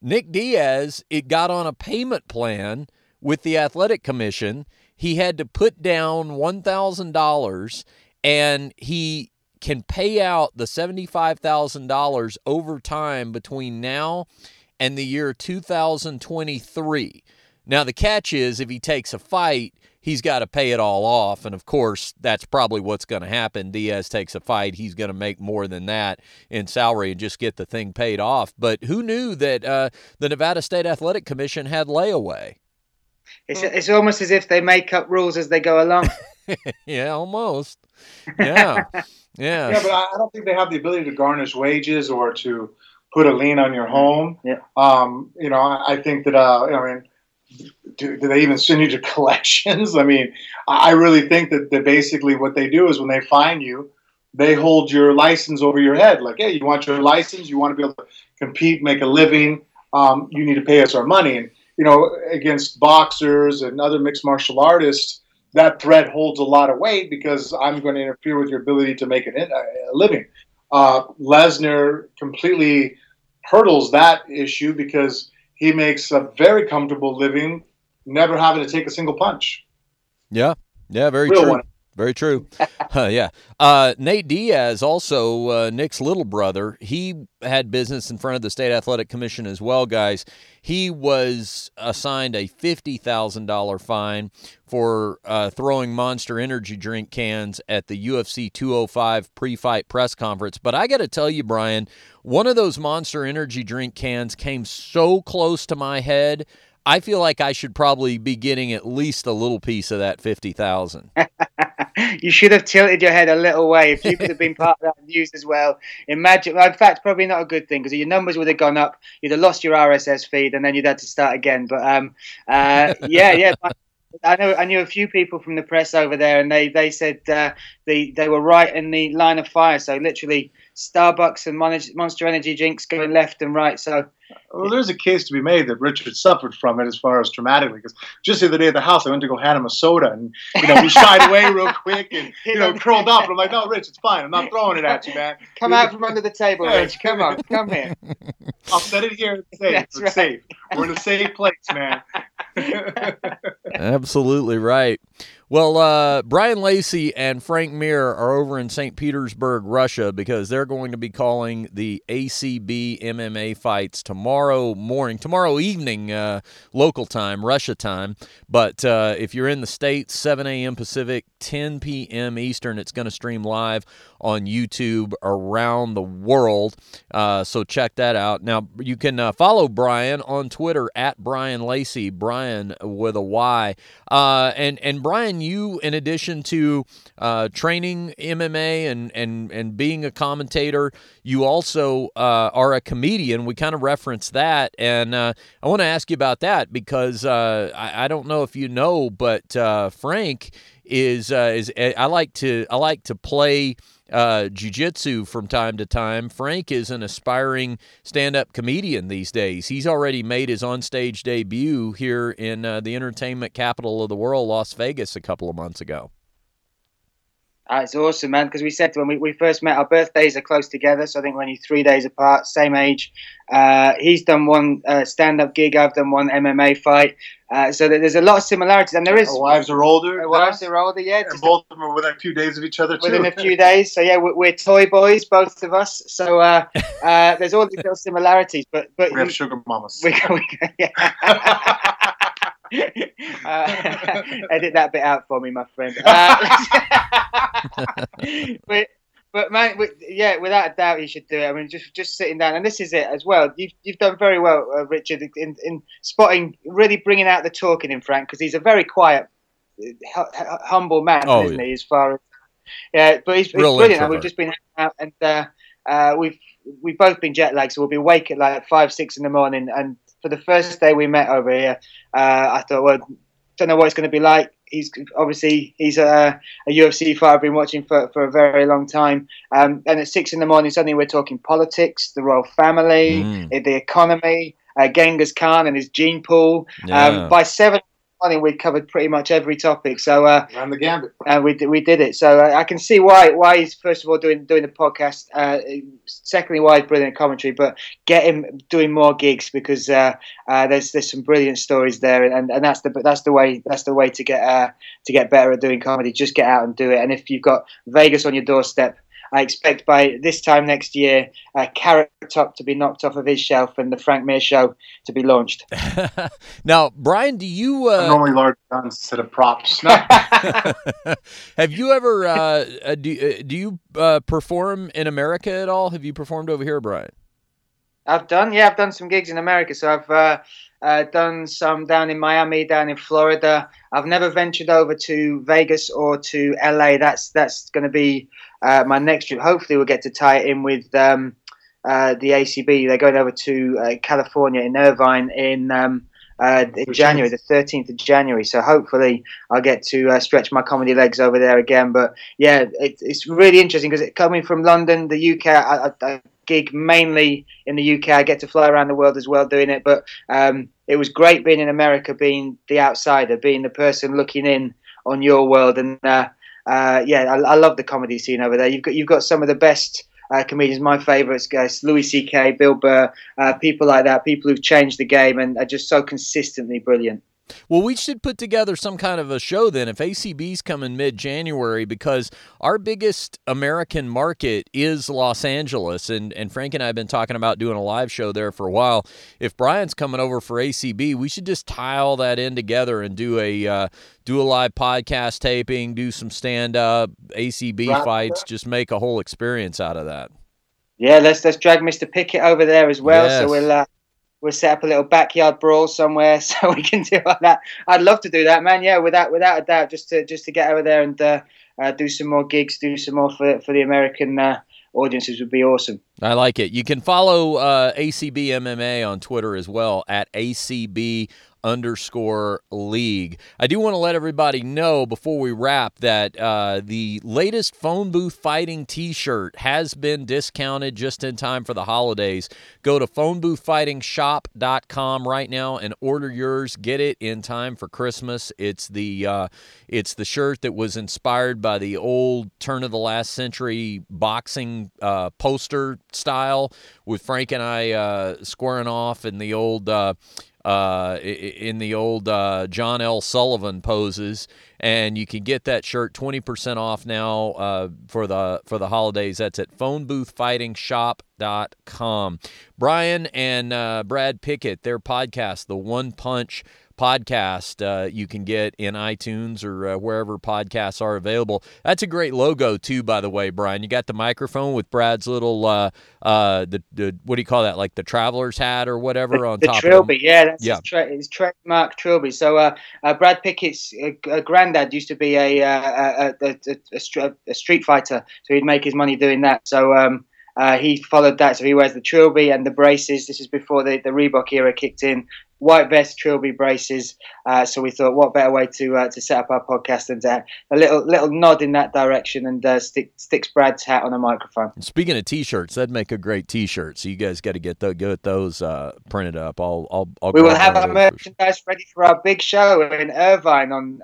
Nick Diaz, it got on a payment plan with the Athletic Commission. He had to put down $1,000, and he can pay out the $75,000 over time between now and the year 2023. Now, the catch is if he takes a fight, he's got to pay it all off, and, of course, that's probably what's going to happen. Diaz takes a fight. He's going to make more than that in salary and just get the thing paid off. But who knew that the Nevada State Athletic Commission had layaway? It's almost as if they make up rules as they go along. Yeah, almost. Yeah. Yeah, but I don't think they have the ability to garnish wages or to put a lien on your home. Yeah. You know, I think that, I mean, do they even send you to collections? I mean, I really think that basically what they do is when they find you, they hold your license over your head. Like, hey, you want your license? You want to be able to compete, make a living. You need to pay us our money. And, you know, against boxers and other mixed martial artists, that threat holds a lot of weight because I'm going to interfere with your ability to make a living. Lesnar completely hurdles that issue because he makes a very comfortable living, never having to take a single punch. Yeah, yeah, very true. Very true. Yeah. Nate Diaz, also Nick's little brother, he had business in front of the State Athletic Commission as well, guys. He was assigned a $50,000 fine for throwing Monster Energy drink cans at the UFC 205 pre-fight press conference. But I got to tell you, Brian, one of those Monster Energy drink cans came so close to my head, I feel like I should probably be getting at least a little piece of that $50,000. You should have tilted your head a little way. If you could have been part of that news as well. Imagine, in fact, probably not a good thing because your numbers would have gone up. You'd have lost your RSS feed, and then you'd have to start again. But yeah. I knew a few people from the press over there, and they said they were right in the line of fire. So literally, Starbucks and Monster Energy drinks going left and right. So, well, there's a case to be made that Richard suffered from it as far as traumatically, because just the other day at the house, I went to go hand him a soda, and we shied away real quick, and curled up. And I'm like, no, Rich, it's fine. I'm not throwing it at you, man. Come out from under the table, Rich. Come on, come here. I'll set it here. It's safe. That's right. Safe. We're in a safe place, man. Absolutely right. Well, Brian Lacey and Frank Mir are over in St. Petersburg, Russia, because they're going to be calling the ACB MMA fights tomorrow evening, local time, Russia time. But if you're in the States, 7 a.m. Pacific, 10 p.m. Eastern, it's going to stream live on YouTube around the world. So check that out. Now, you can follow Brian on Twitter at Brian Lacey, Brian with a Y. And Brian, you, in addition to training MMA and being a commentator, you also are a comedian. We kind of referenced that, and I want to ask you about that because I don't know if you know, but Frank is I like to play jiu-jitsu from time to time. Frank is an aspiring stand-up comedian these days. He's already made his on-stage debut here in the entertainment capital of the world, Las Vegas, a couple of months ago. It's awesome, man, because we said when we first met, our birthdays are close together, so I think we're only 3 days apart, same age. He's done one stand-up gig, I've done one MMA fight. So there's a lot of similarities, and there is. Our wives are older. Our wives are older, yeah. And both of them are within a few days of each other, too. Within a few days. So, yeah, we're toy boys, both of us. So there's all these little similarities. But we have sugar mamas. Yeah. Edit that bit out for me, my friend. But man, yeah, without a doubt, he should do it. I mean, just sitting down, and this is it as well. You've done very well, Richard, in spotting, really bringing out the talking in Frank, because he's a very quiet, humble man, isn't he? As far as but he's brilliant. Introvert. We've just been out, and we've both been jet lagged, so we'll be awake at like 5-6 in the morning. And for the first day we met over here, I thought, well, don't know what it's going to be like. He's a UFC fighter I've been watching for a very long time. And at 6 a.m, suddenly we're talking politics, the royal family, the economy, Genghis Khan and his gene pool. Yeah. By 7 a.m, we'd covered pretty much every topic. So and the gambit, and we did it. So I can see why he's first of all doing the podcast. Secondly, why he's brilliant at commentary. But get him doing more gigs because there's some brilliant stories there, and that's the way to get better at doing comedy. Just get out and do it. And if you've got Vegas on your doorstep, I expect by this time next year, Carrot Top to be knocked off of his shelf and the Frank Mir Show to be launched. Now, Brian, do you... I'm only large guns instead of props. No. Have you ever... do you perform in America at all? Have you performed over here, Brian? I've done some gigs in America. So I've done some down in Miami, down in Florida. I've never ventured over to Vegas or to LA. That's going to be... my next trip. Hopefully we'll get to tie it in with the ACB. They're going over to California in Irvine in January, the 13th of January. So hopefully I'll get to stretch my comedy legs over there again. But yeah, it's really interesting because coming from London, the UK, I gig mainly in the UK. I get to fly around the world as well doing it. But it was great being in America, being the outsider, being the person looking in on your world. And I love the comedy scene over there. You've got some of the best comedians, my favourites, guys, Louis C.K., Bill Burr, people like that, people who've changed the game and are just so consistently brilliant. Well, we should put together some kind of a show then if ACB's coming mid-January, because our biggest American market is Los Angeles, and Frank and I have been talking about doing a live show there for a while. If Brian's coming over for ACB, we should just tie all that in together and do a live podcast taping, do some stand-up, ACB fights, just make a whole experience out of that. Yeah, let's drag Mr. Pickett over there as well, yes. So we'll set up a little backyard brawl somewhere so we can do all that. I'd love to do that, man, yeah, without a doubt, just to get over there and do some more gigs, do some more for the American audiences would be awesome. I like it. You can follow ACB MMA on Twitter as well, at @ACB_league. I do want to let everybody know before we wrap that the latest Phone Booth Fighting t-shirt has been discounted just in time for the holidays. Go to phoneboothfightingshop.com right now and order yours. Get it in time for Christmas. It's the shirt that was inspired by the old turn of the last century boxing poster style with Frank and I squaring off in the old John L. Sullivan poses, and you can get that shirt 20% off now for the holidays. That's at phoneboothfightingshop.com. Brian and Brad Pickett, their podcast, the One Punch Podcast, you can get in iTunes or wherever podcasts are available. That's a great logo too, by the way, Brian. You got the microphone with Brad's little the what do you call that, like the traveler's hat or whatever on the top trilby of him. Yeah, that's his trademark trilby. So Brad Pickett's granddad used to be a street fighter, so he'd make his money doing that. So he followed that, so he wears the trilby and the braces. This is before the Reebok era kicked in. White vest, trilby, braces. So we thought, what better way to set up our podcast than to have a little nod in that direction and sticks Brad's hat on a microphone. And speaking of t-shirts, that'd make a great t-shirt. So you guys got to get those printed up. We will have our merchandise ready for our big show in Irvine on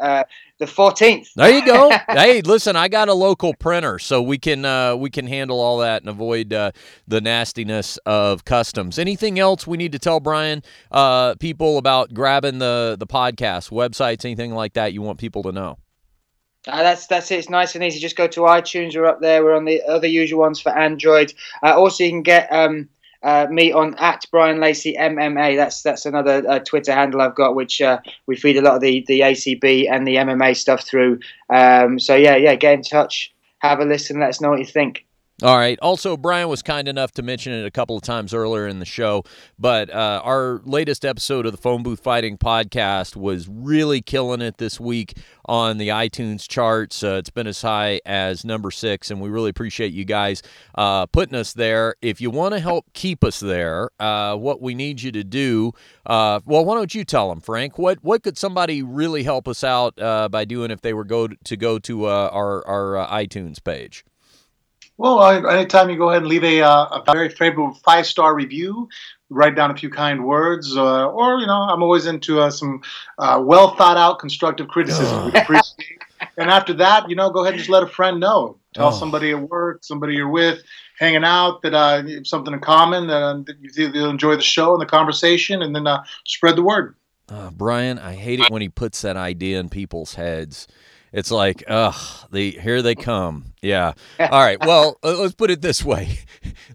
the 14th. There you go. Hey, listen, I got a local printer, so we can handle all that and avoid the nastiness of customs. Anything else we need to tell Brian? People about grabbing the podcast, websites, anything like that you want people to know? That's it. It's nice and easy. Just go to iTunes. We're up there. We're on the other usual ones for Android. Also, you can get me on at Brian Lacey MMA. That's another Twitter handle I've got, which we feed a lot of the ACB and the MMA stuff through. So get in touch. Have a listen. Let us know what you think. All right. Also, Brian was kind enough to mention it a couple of times earlier in the show, but our latest episode of the Phone Booth Fighting Podcast was really killing it this week on the iTunes charts. It's been as high as number 6, and we really appreciate you guys putting us there. If you want to help keep us there, what we need you to do, why don't you tell them, Frank? What could somebody really help us out by doing if they were go to our iTunes page? Well, anytime you go ahead and leave a very favorable 5-star review, write down a few kind words, or, you know, I'm always into some well-thought-out constructive criticism. We appreciate. And after that, you know, go ahead and just let a friend know. Tell somebody at work, somebody you're with, hanging out, that you have something in common, that you'll enjoy the show and the conversation, and then spread the word. Brian, I hate it when he puts that idea in people's heads. It's like, here they come. Yeah. All right. Well, let's put it this way.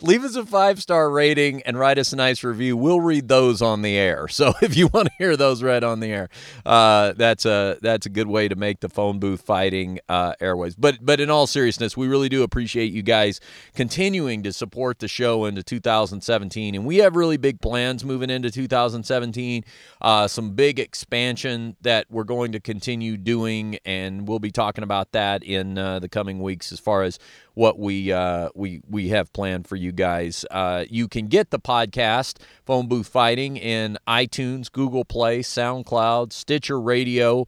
Leave us a 5-star rating and write us a nice review. We'll read those on the air. So if you want to hear those read on the air, that's a good way to make the Phone Booth Fighting airways. But in all seriousness, we really do appreciate you guys continuing to support the show into 2017. And we have really big plans moving into 2017. Some big expansion that we're going to continue doing, and we'll be talking about that in the coming weeks as far as what we have planned for you guys. You can get the podcast, Phone Booth Fighting, in iTunes, Google Play, SoundCloud, Stitcher Radio,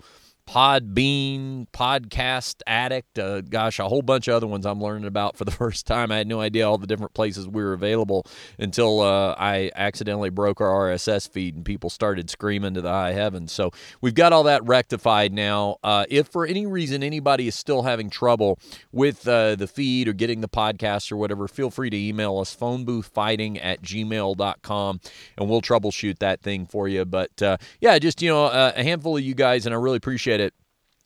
Podbean, Podcast Addict, gosh, a whole bunch of other ones I'm learning about for the first time. I had no idea all the different places we were available until I accidentally broke our RSS feed and people started screaming to the high heavens. So we've got all that rectified now. If for any reason anybody is still having trouble with the feed or getting the podcast or whatever, feel free to email us, phoneboothfighting@gmail.com, and we'll troubleshoot that thing for you. But yeah, just, you know, a handful of you guys, and I really appreciate it,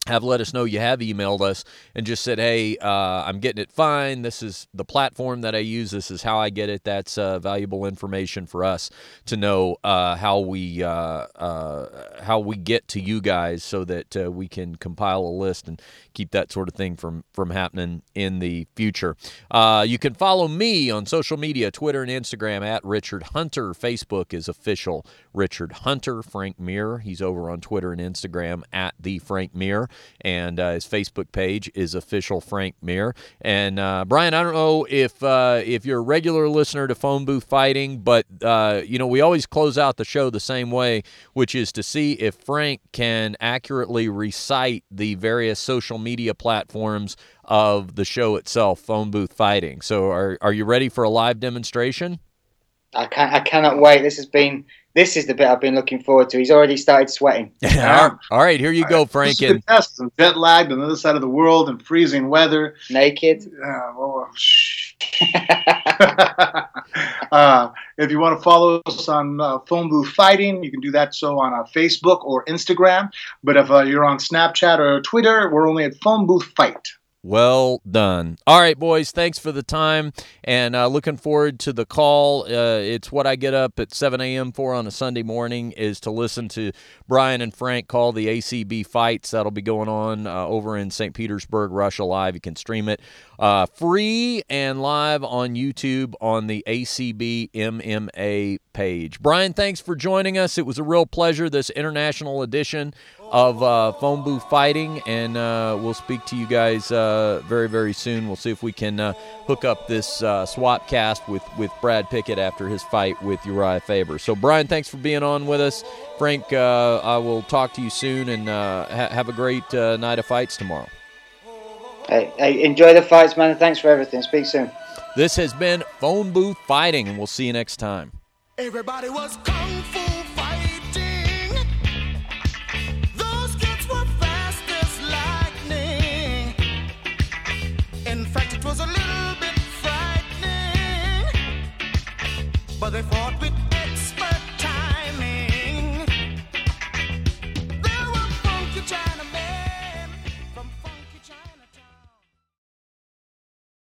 have let us know you have emailed us and just said, hey, I'm getting it fine. This is the platform that I use. This is how I get it. That's valuable information for us to know how we get to you guys so that we can compile a list and keep that sort of thing from happening in the future. You can follow me on social media, Twitter and Instagram, at Richard Hunter. Facebook is official Richard Hunter. Frank Mir, he's over on Twitter and Instagram at the Frank Mir. And his Facebook page is official Frank Mir. And Brian, I don't know if you're a regular listener to Phone Booth Fighting, but you know, we always close out the show the same way, which is to see if Frank can accurately recite the various social media platforms of the show itself, Phone Booth Fighting. So, are you ready for a live demonstration? I cannot wait. This is the bit I've been looking forward to. He's already started sweating. All right, here you go, Frank. I'm jet lagged on the other side of the world in freezing weather. Naked. If you want to follow us on Phone Booth Fighting, you can do that so on Facebook or Instagram. But if you're on Snapchat or Twitter, we're only at Phone Booth Fight. Well done. All right, boys, thanks for the time, and looking forward to the call. It's what I get up at 7 a.m. for on a Sunday morning, is to listen to Brian and Frank call the ACB fights. That'll be going on over in St. Petersburg, Russia, live. You can stream it free and live on YouTube on the ACB MMA page. Brian, thanks for joining us. It was a real pleasure, this international edition of Phone Booth Fighting, and we'll speak to you guys very, very soon. We'll see if we can hook up this swap cast with Brad Pickett after his fight with Urijah Faber. So, Brian, thanks for being on with us. Frank, I will talk to you soon, and have a great night of fights tomorrow. Hey, enjoy the fights, man, and thanks for everything. Speak soon. This has been Phone Booth Fighting, and we'll see you next time. Everybody was kung fu.